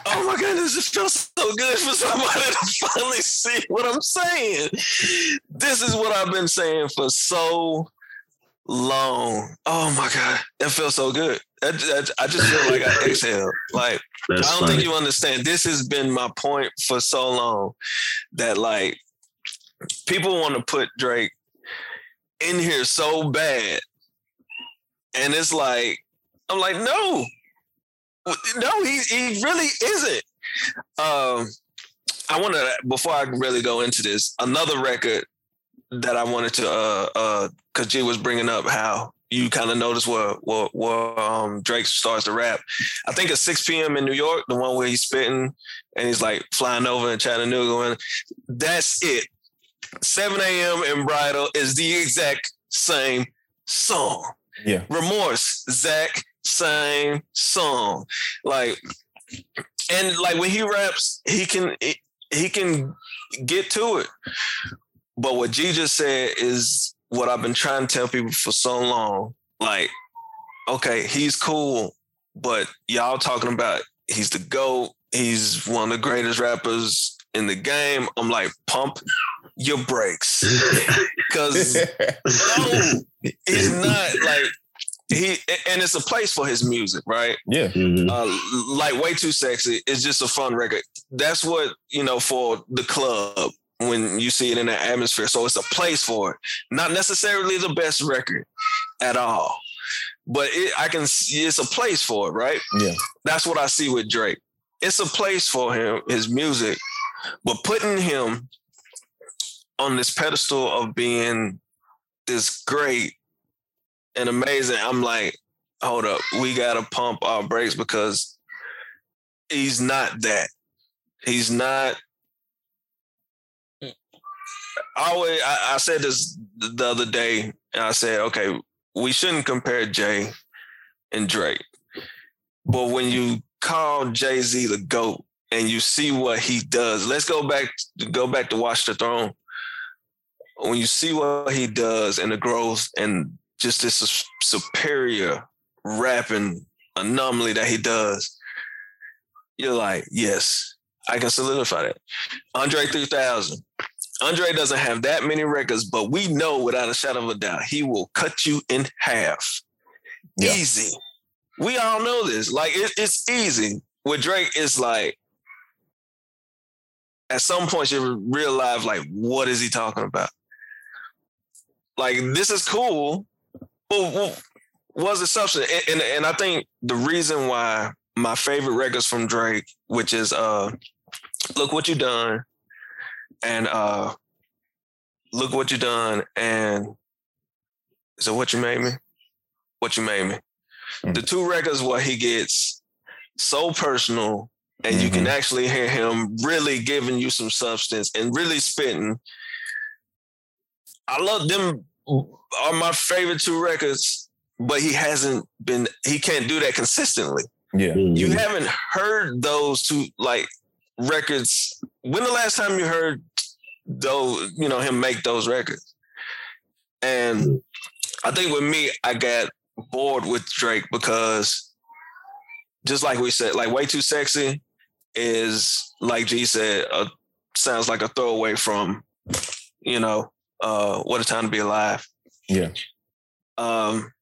Oh my God, this just feels so good for somebody to finally see what I'm saying. This is what I've been saying for so long. Oh my God, that feels so good. I just, I just feel like I exhaled. Like That's I don't funny. think you understand. This has been my point for so long that like people want to put Drake in here so bad, and it's like I'm like no, no, he he really isn't. Um, I want to, before I really go into this, another record that I wanted to, uh, uh, cause G was bringing up how you kind of notice where, where, where um, Drake starts to rap. I think at six p.m. in New York, the one where he's spitting and he's like flying over in Chattanooga. And that's it. seven a.m. in Bridal is the exact same song. Yeah. Remorse, Zach, same song. Like, and like when he raps, he can he can get to it. But what G just said is what I've been trying to tell people for so long. Like, okay, he's cool, but y'all talking about he's the GOAT. He's one of the greatest rappers in the game. I'm like, pump your brakes, because no, it's not like he. And it's a place for his music, right? Yeah. Mm-hmm. Uh, like Way Too Sexy is just a fun record. That's what, you know, for the club when you see it in the atmosphere. So it's a place for it. Not necessarily the best record at all, but it, I can see it's a place for it, right? Yeah. That's what I see with Drake. It's a place for him, his music, but putting him on this pedestal of being this great and amazing, I'm like, hold up, we gotta pump our brakes, because he's not that. He's not. I always, I, I said this the other day, and I said, okay, we shouldn't compare Jay and Drake, but when you call Jay-Z the GOAT and you see what he does, let's go back, go back to Watch the Throne. When you see what he does and the growth and just this superior rapping anomaly that he does, you're like, yes, I can solidify that. Andre three thousand. Andre doesn't have that many records, but we know without a shadow of a doubt, he will cut you in half. Yeah. Easy. We all know this. Like, it, it's easy. With Drake, it's like, at some point you realize, like, what is he talking about? Like, this is cool, but what's the substance? And, and and I think the reason why my favorite records from Drake, which is uh, "Look What You Done" and uh, "Look What You Done" and is it "What You Made Me"? "What You Made Me." Mm-hmm. The two records where he gets so personal, and mm-hmm. you can actually hear him really giving you some substance and really spitting. I love them, are my favorite two records, but he hasn't been, he can't do that consistently. Yeah. You yeah. haven't heard those two, like, records. When the last time you heard those, you know, him make those records? And I think with me, I got bored with Drake because just like we said, like Way Too Sexy is, like G said, uh, sounds like a throwaway from, you know, Uh, what a Time to Be Alive. Yeah. Um,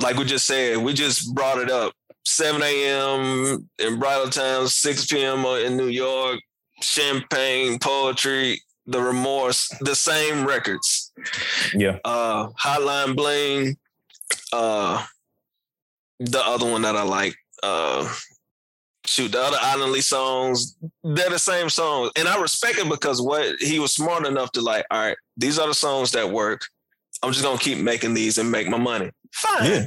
like we just said, we just brought it up. seven a.m. in Bridal Town, six p.m. in New York, Champagne, Poetry, The Remorse, the same records. Yeah. Uh, Hotline Bling, uh, the other one that I like, uh, shoot, the other Island Lee songs, they're the same songs. And I respect it because what he was smart enough to, like, all right, these are the songs that work. I'm just going to keep making these and make my money. Fine. Yeah.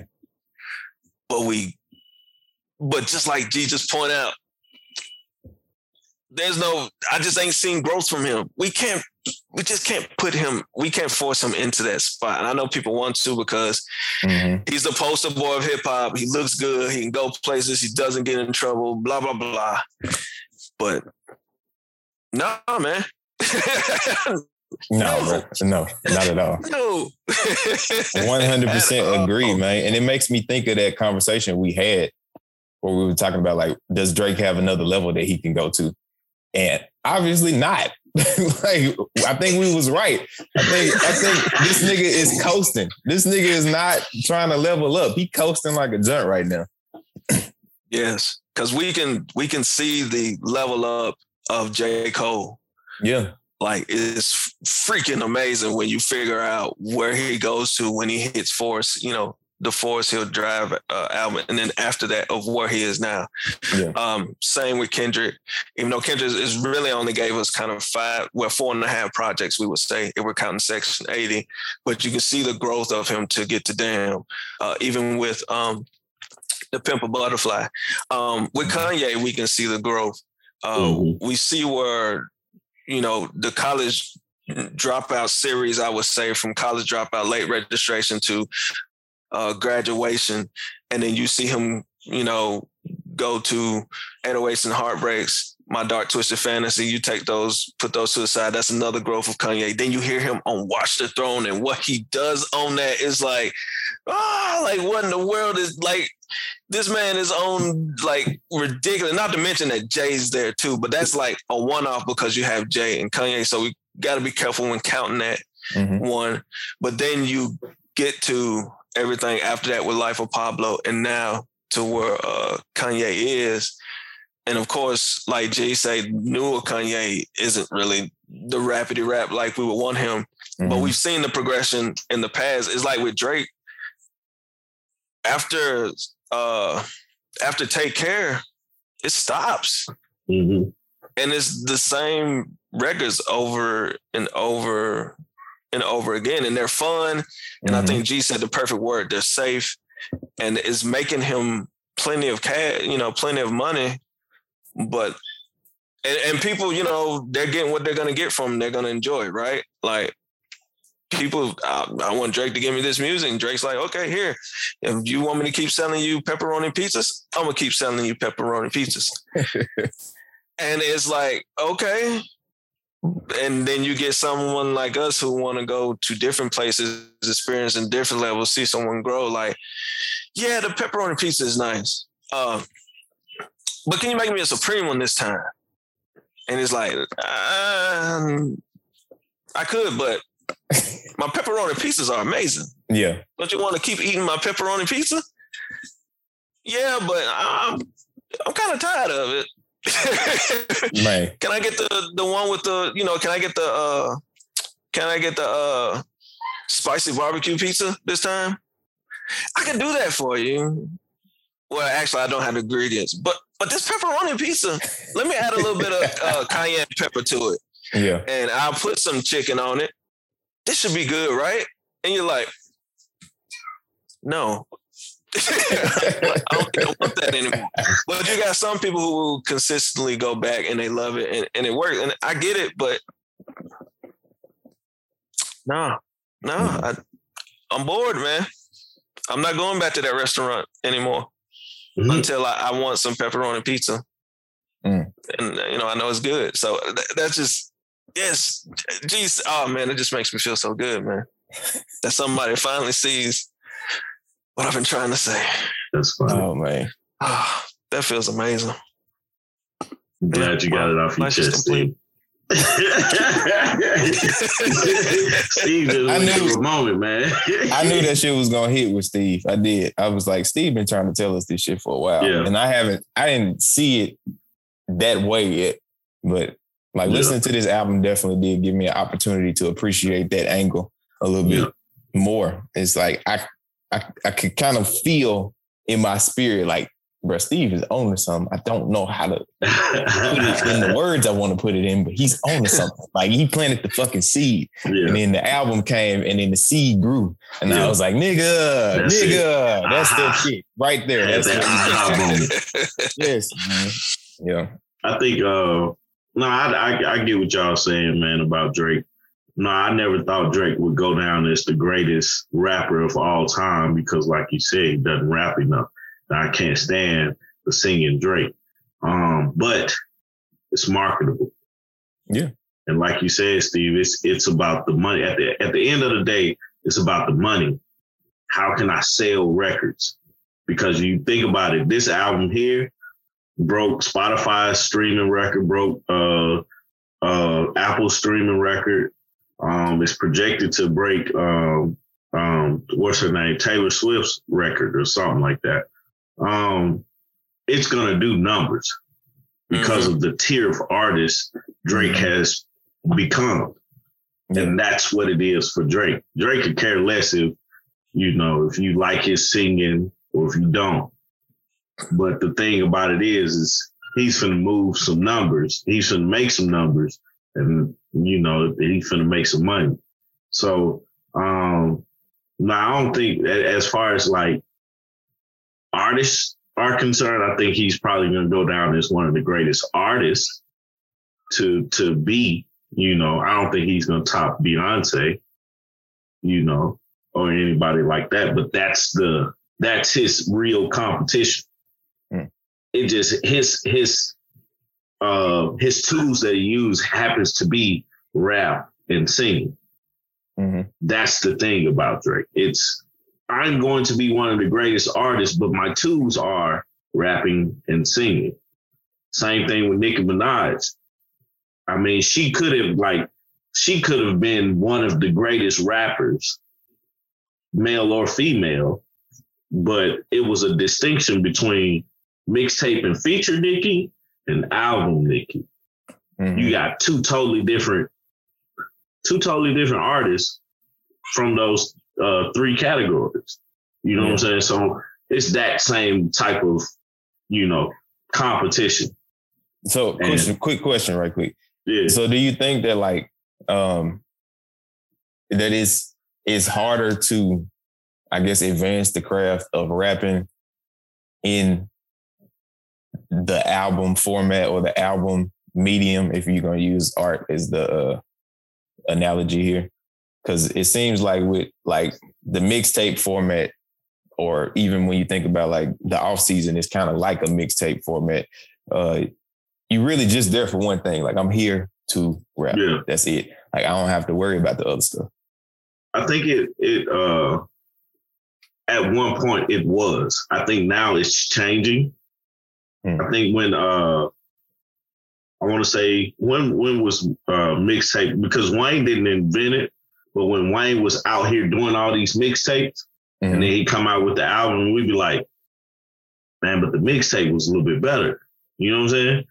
But we, but just like G just pointed out, there's no, I just ain't seen growth from him. We can't, we just can't put him, we can't force him into that spot. And I know people want to because mm-hmm. he's the poster boy of hip hop. He looks good. He can go places. He doesn't get in trouble, blah, blah, blah. But no, nah, man. No, no, no, not at all. No. one hundred percent agree, man. And it makes me think of that conversation we had where we were talking about, like, does Drake have another level that he can go to? And obviously not. Like, I think we was right. I think I think this nigga is coasting. This nigga is not trying to level up. He coasting like a junk right now. Yes, because we can we can see the level up of J. Cole. Yeah. Like, it's freaking amazing when you figure out where he goes to when he hits force, you know, the Forest Hill Drive uh, album, and then after that of where he is now. Yeah. Um, same with Kendrick, even though Kendrick is really only gave us kind of five, well, four and a half projects, we would say, if we're counting Section eighty, but you can see the growth of him to get to Damn, uh, even with um, The Pimp a Butterfly. Um, with Kanye, we can see the growth. Uh, mm-hmm. We see where, you know, the college dropout series, I would say, from college dropout, late registration to uh, graduation. And then you see him, you know, go to eight oh eights and Heartbreaks, My Dark Twisted Fantasy. You take those, put those to the side. That's another growth of Kanye. Then you hear him on Watch the Throne, and what he does on that is like, ah, oh, like what in the world is like, this man is on like ridiculous. Not to mention that Jay's there too, but that's like a one-off because you have Jay and Kanye. So we got to be careful when counting that mm-hmm. one. But then you get to everything after that with Life of Pablo, and now to where uh, Kanye is. And of course, like Jay said, newer Kanye isn't really the rapidy rap like we would want him. Mm-hmm. But we've seen the progression in the past. It's like with Drake. After uh, after Take Care, it stops. Mm-hmm. And it's the same records over and over and over again. And they're fun. Mm-hmm. And I think G said the perfect word. They're safe. And it's making him plenty of cash, you know, plenty of money. But, and, and people, you know, they're getting what they're going to get from them. They're going to enjoy it, right? Like, people, I, I want Drake to give me this music. And Drake's like, okay, here. If you want me to keep selling you pepperoni pizzas, I'm going to keep selling you pepperoni pizzas. And it's like, okay. And then you get someone like us who want to go to different places, experience in different levels, see someone grow. Like, yeah, the pepperoni pizza is nice. Um, but can you make me a Supreme one this time? And it's like, um, I could, but my pepperoni pizzas are amazing. Yeah. Don't you want to keep eating my pepperoni pizza? Yeah, but I'm, I'm kind of tired of it. Right. Can I get the, the one with the, you know, can I get the, uh, can I get the uh, spicy barbecue pizza this time? I can do that for you. Well, actually, I don't have the ingredients, but, but this pepperoni pizza, let me add a little bit of uh, cayenne pepper to it. Yeah. And I'll put some chicken on it. This should be good, right? And you're like, no. I don't think I want that anymore. But you got some people who consistently go back and they love it and, and it works. And I get it, but no, no, I, I'm bored, man. I'm not going back to that restaurant anymore mm-hmm. until I, I want some pepperoni pizza. Mm. And, you know, I know it's good. So th- that's just, yes, geez, oh man, it just makes me feel so good, man. That somebody finally sees what I've been trying to say. That's funny. Oh man, oh, that feels amazing. I'm glad yeah, you got it off your chest, Steve. Steve just I knew was, a moment, man. I knew that shit was gonna hit with Steve. I did. I was like, Steve been trying to tell us this shit for a while, yeah. and I haven't. I didn't see it that way yet, but. Like, yeah. listening to this album definitely did give me an opportunity to appreciate that angle a little yeah. bit more. It's like, I, I I could kind of feel in my spirit, like, bro, Steve is on to something. I don't know how to put it in the words I want to put it in, but he's on to something. Like, he planted the fucking seed. Yeah. And then the album came, and then the seed grew. And yeah. I was like, nigga, that's nigga, it. That's ah. that shit right there. Yeah, that's that ah moment. Yes, man. Yeah. I think... Uh, No, I, I, I get what y'all saying, man, about Drake. No, I never thought Drake would go down as the greatest rapper of all time because, like you said, he doesn't rap enough. I can't stand the singing Drake. Um, but it's marketable. Yeah. And like you said, Steve, it's it's about the money. At the at the end of the day, it's about the money. How can I sell records? Because you think about it, this album here, broke Spotify's streaming record, broke uh, uh, Apple's streaming record. Um, it's projected to break, um, um, what's her name, Taylor Swift's record or something like that. Um, it's going to do numbers because mm-hmm. of the tier of artists Drake has become. And that's what it is for Drake. Drake could care less if you know, if you like his singing or if you don't. But the thing about it is, is he's finna move some numbers. He's finna make some numbers, and you know, he's finna make some money. So um, now I don't think, as far as like artists are concerned, I think he's probably gonna go down as one of the greatest artists to to be. You know, I don't think he's gonna top Beyonce, you know, or anybody like that. But that's the that's his real competition. Mm. It just his his uh his tools that he uses happens to be rap and singing. Mm-hmm. That's the thing about Drake. It's I'm going to be one of the greatest artists, but my tools are rapping and singing. Same thing with Nicki Minaj. I mean, she could have like she could have been one of the greatest rappers, male or female, but it was a distinction between mixtape and feature Nicki and album Nicki. Mm-hmm. You got two totally different, two totally different artists from those uh, three categories. You know yeah. what I'm saying? So it's that same type of, you know, competition. So and, question, quick question, right quick. Yeah. So do you think that like um, that it's it's harder to, I guess, advance the craft of rapping in the album format or the album medium, if you're going to use art as the uh, analogy here? Because it seems like with like the mixtape format, or even when you think about like the off season, it's kind of like a mixtape format. Uh, you really just there for one thing. Like, I'm here to rap. Yeah. That's it. Like, I don't have to worry about the other stuff. I think it, it, uh, at one point it was, I think now it's changing. Mm. I think when, uh, I want to say when, when was uh mixtape, because Wayne didn't invent it, but when Wayne was out here doing all these mixtapes mm. and then he come out with the album, we'd be like, man, but the mixtape was a little bit better. You know what I'm saying?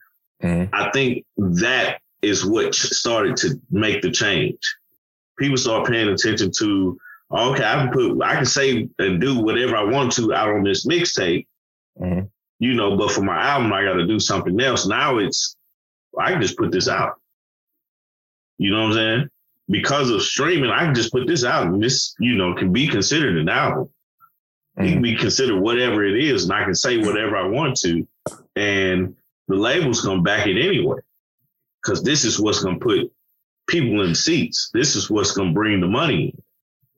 Mm-hmm. I think that is what started to make the change. People start paying attention to, okay, I can put, I can say and do whatever I want to out on this mixtape, mm-hmm. you know, but for my album, I got to do something else. Now it's, I can just put this out. You know what I'm saying? Because of streaming, I can just put this out and this, you know, can be considered an album. Mm-hmm. It can be considered whatever it is, and I can say whatever I want to. And the label's gonna back it anyway, because this is what's gonna put people in seats. This is what's gonna bring the money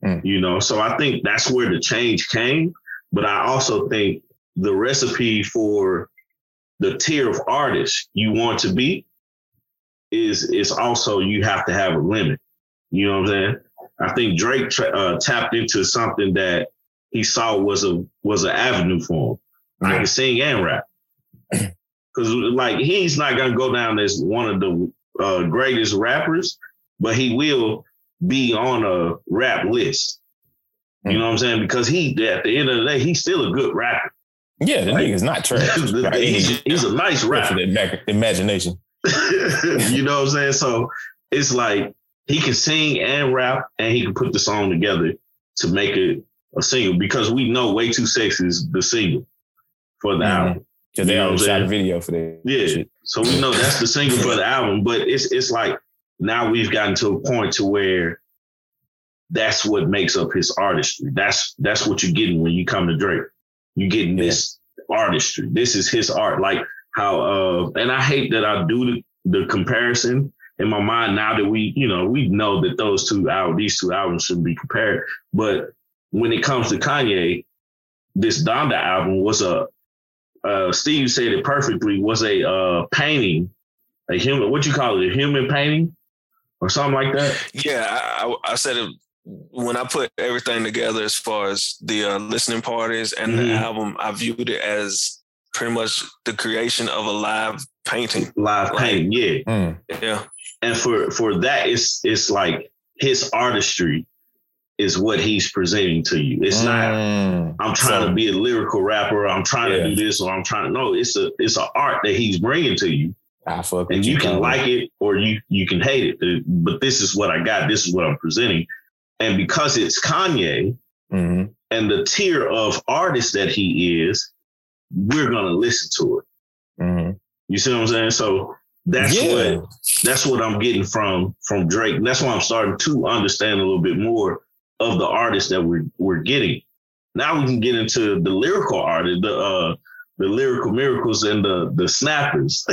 in, mm. you know? So I think that's where the change came. But I also think the recipe for the tier of artists you want to be is, is also you have to have a limit. You know what I'm saying? I think Drake tra- uh, tapped into something that he saw was a was an avenue for him. Mm. I can sing and rap. Because, like, he's not going to go down as one of the uh, greatest rappers, but he will be on a rap list. You mm. know what I'm saying? Because he, at the end of the day, he's still a good rapper. Yeah, the like, nigga's not trash. the, right? he's, he's a nice rapper. Imagination. You know what I'm saying? So it's like he can sing and rap, and he can put the song together to make it a single, because we know Way Too Sexy is the single for the mm. album. Because they always shot a video for that. Yeah. Shit. So we know that's the single for the album, but it's it's like now we've gotten to a point to where that's what makes up his artistry. That's that's what you're getting when you come to Drake. You're getting yeah. this artistry. This is his art. Like how uh and I hate that I do the, the comparison in my mind now that we, you know, we know that those two albums, these two albums shouldn't be compared. But when it comes to Kanye, this Donda album was a Uh, Steve said it perfectly, was a uh, painting, a human, what you call it, a human painting or something like that? Yeah, I, I said it when I put everything together as far as the uh, listening parties and mm-hmm. the album, I viewed it as pretty much the creation of a live painting. Live like, painting, yeah. Mm. Yeah. And for, for that, it's it's like his artistry is what he's presenting to you. It's mm. not, I'm trying so, to be a lyrical rapper, I'm trying yeah. to do this, or I'm trying to, no, it's a, it's an art that he's bringing to you. I fuck and you, you can like it, or you, you can hate it, but this is what I got, this is what I'm presenting. And because it's Kanye, mm-hmm. and the tier of artist that he is, we're going to listen to it. Mm-hmm. You see what I'm saying? So that's yeah. what that's what I'm getting from from Drake. And that's why I'm starting to understand a little bit more of the artists that we're, we're getting. Now we can get into the lyrical artists, the uh, the lyrical miracles and the, the snappers.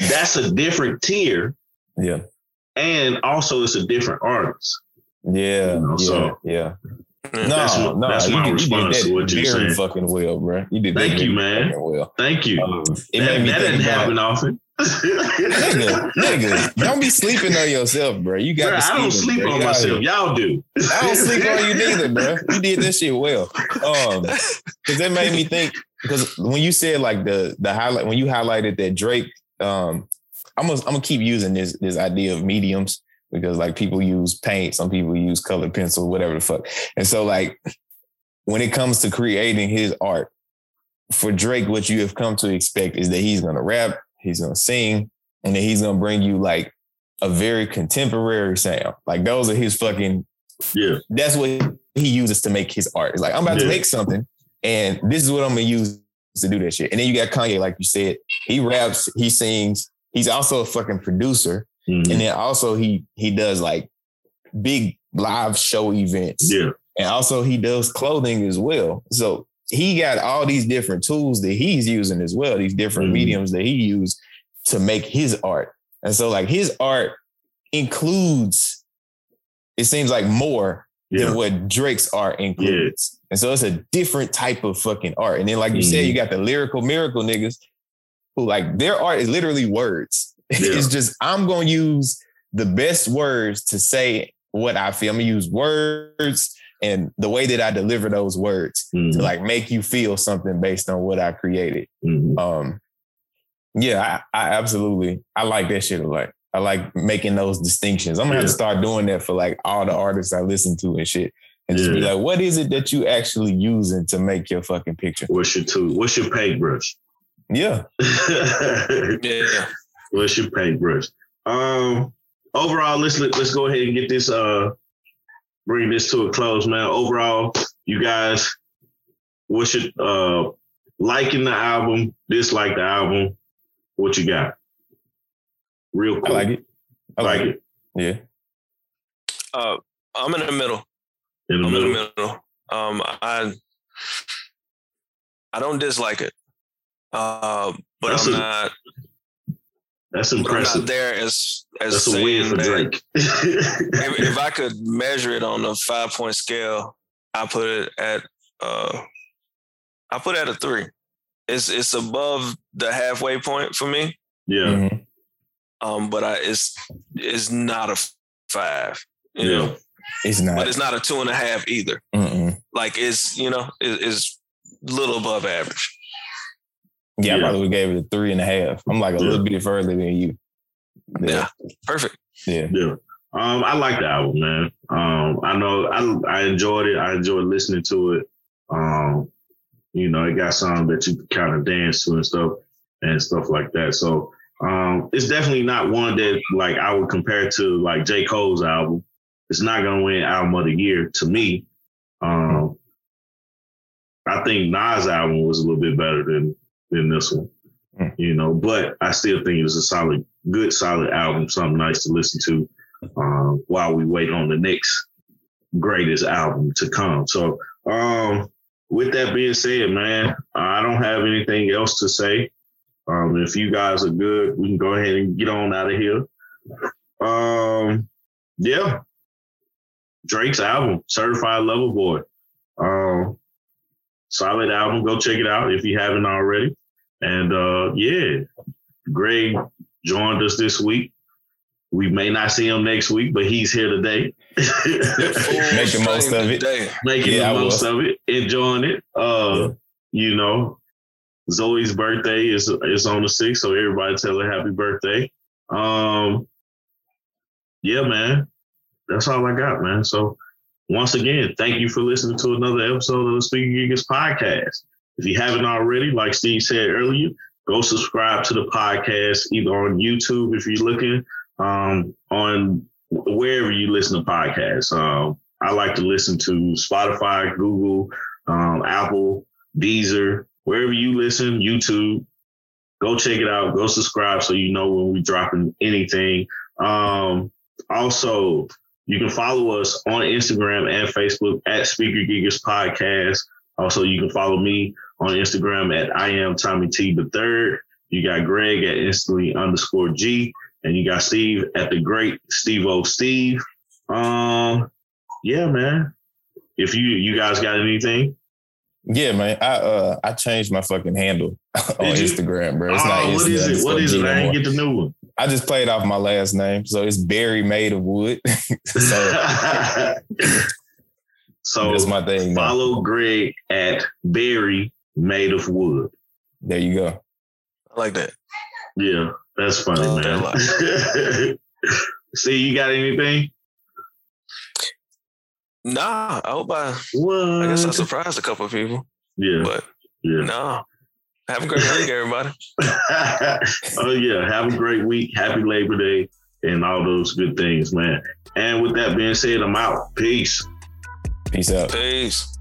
That's a different tier. Yeah. And also it's a different artist. Yeah. You know, yeah. So, yeah. No, that's my, no, that's my you response did, you did that to what you said. Fucking well, bro. You did Thank that you, man. Well. Thank you. Um, it that that doesn't happen often. nigga, nigga, don't be sleeping on yourself, bro. You got. Bro, I don't sleep on myself. Y'all do. I don't sleep on you neither, bro. You did that shit well. Um, because that made me think. Because when you said like the the highlight, when you highlighted that Drake, um, I'm gonna I'm gonna keep using this this idea of mediums. Because like people use paint, some people use colored pencil, whatever the fuck. And so like when it comes to creating his art, for Drake, what you have come to expect is that he's going to rap, he's going to sing, and that he's going to bring you like a very contemporary sound. Like those are his fucking, yeah. that's what he uses to make his art. It's like, I'm about yeah. to make something and this is what I'm going to use to do that shit. And then you got Kanye, like you said, he raps, he sings, he's also a fucking producer. Mm-hmm. And then also he he does like big live show events. Yeah. And also he does clothing as well. So he got all these different tools that he's using as well, these different mm-hmm. mediums that he used to make his art. And so like his art includes, it seems like more yeah. than what Drake's art includes. Yeah. And so it's a different type of fucking art. And then like you mm-hmm. said, you got the lyrical miracle niggas who like their art is literally words. Yeah. It's just, I'm going to use the best words to say what I feel. I'm going to use words and the way that I deliver those words mm-hmm. to like make you feel something based on what I created. Mm-hmm. Um, yeah, I, I absolutely, I like that shit a lot. I like making those distinctions. I'm going to yeah. have to start doing that for like all the artists I listen to and shit. And just yeah. be like, what is it that you actually using to make your fucking picture? What's your tool? What's your paintbrush? Yeah. yeah. What's your paintbrush? Um, overall, let's let's go ahead and get this. Uh, bring this to a close, man. Overall, you guys, what's your uh, liking the album, dislike the album? What you got? Real quick, I like it. I like, like it. it. Yeah. Uh, I'm in the middle. In the I'm middle. In the middle. Um, I I don't dislike it, uh, but That's I'm a- not. That's impressive. I'm not there as as That's a win for Drake. if, if I could measure it on a five point scale, I put it at uh, I put it at a three. It's it's above the halfway point for me. Yeah. Mm-hmm. Um, but I it's it's not a five. You yeah. know, it's not. But it's not a two and a half either. Mm-mm. Like it's you know it, it's a little above average. Yeah, yeah, I probably gave it a three and a half. I'm like a yeah. little bit further than you. Yeah, yeah perfect. Yeah. yeah. Um, I like the album, man. Um, I know I I enjoyed it. I enjoyed listening to it. Um, you know, it got something that you could kind of dance to and stuff and stuff like that. So um, it's definitely not one that like I would compare to like J. Cole's album. It's not going to win album of the year to me. Um, I think Nas' album was a little bit better than than this one, mm. you know, but I still think it's a solid, good, solid album, something nice to listen to um, while we wait on the next greatest album to come. So um, with that being said, man, I don't have anything else to say. Um, if you guys are good, we can go ahead and get on out of here. Um, yeah. Drake's album, Certified Lover Boy. Um, Solid album. Go check it out if you haven't already. And uh, yeah, Greg joined us this week. We may not see him next week, but he's here today. Make the most of it. Making yeah, the most of it. Enjoying it. Uh, yeah. You know, Zoe's birthday is is on the sixth, so everybody tell her happy birthday. Um, yeah, man. That's all I got, man. So once again, thank you for listening to another episode of the Speaker Geekers podcast. If you haven't already, like Steve said earlier, go subscribe to the podcast, either on YouTube if you're looking, um, on wherever you listen to podcasts, um, I like to listen to Spotify, Google, um, Apple, Deezer, wherever you listen, YouTube. Go check it out. Go subscribe so you know when we're dropping anything. Um, also, you can follow us on Instagram and Facebook at Speaker Geekers Podcast. Also, you can follow me on Instagram at I am Tommy T the Third. You got Greg at instantly underscore G, and you got Steve at the great Steve O Steve. Um, yeah, man. If you you guys got anything. Yeah, man. I uh I changed my fucking handle on Instagram, bro. It's oh, not what easy. Is it? What is it? I didn't get the new one. I just played off my last name, so it's Barry Made of Wood. so so that's my thing. Follow man. Greg at Barry Made of Wood. There you go. I like that. Yeah, that's funny, oh, man. That See, you got anything? Nah, I hope I. What? I guess I surprised a couple of people. Yeah, but yeah, nah. Have a great week, everybody. Oh yeah, have a great week. Happy Labor Day and all those good things, man. And with that being said, I'm out. Peace. Peace out. Peace.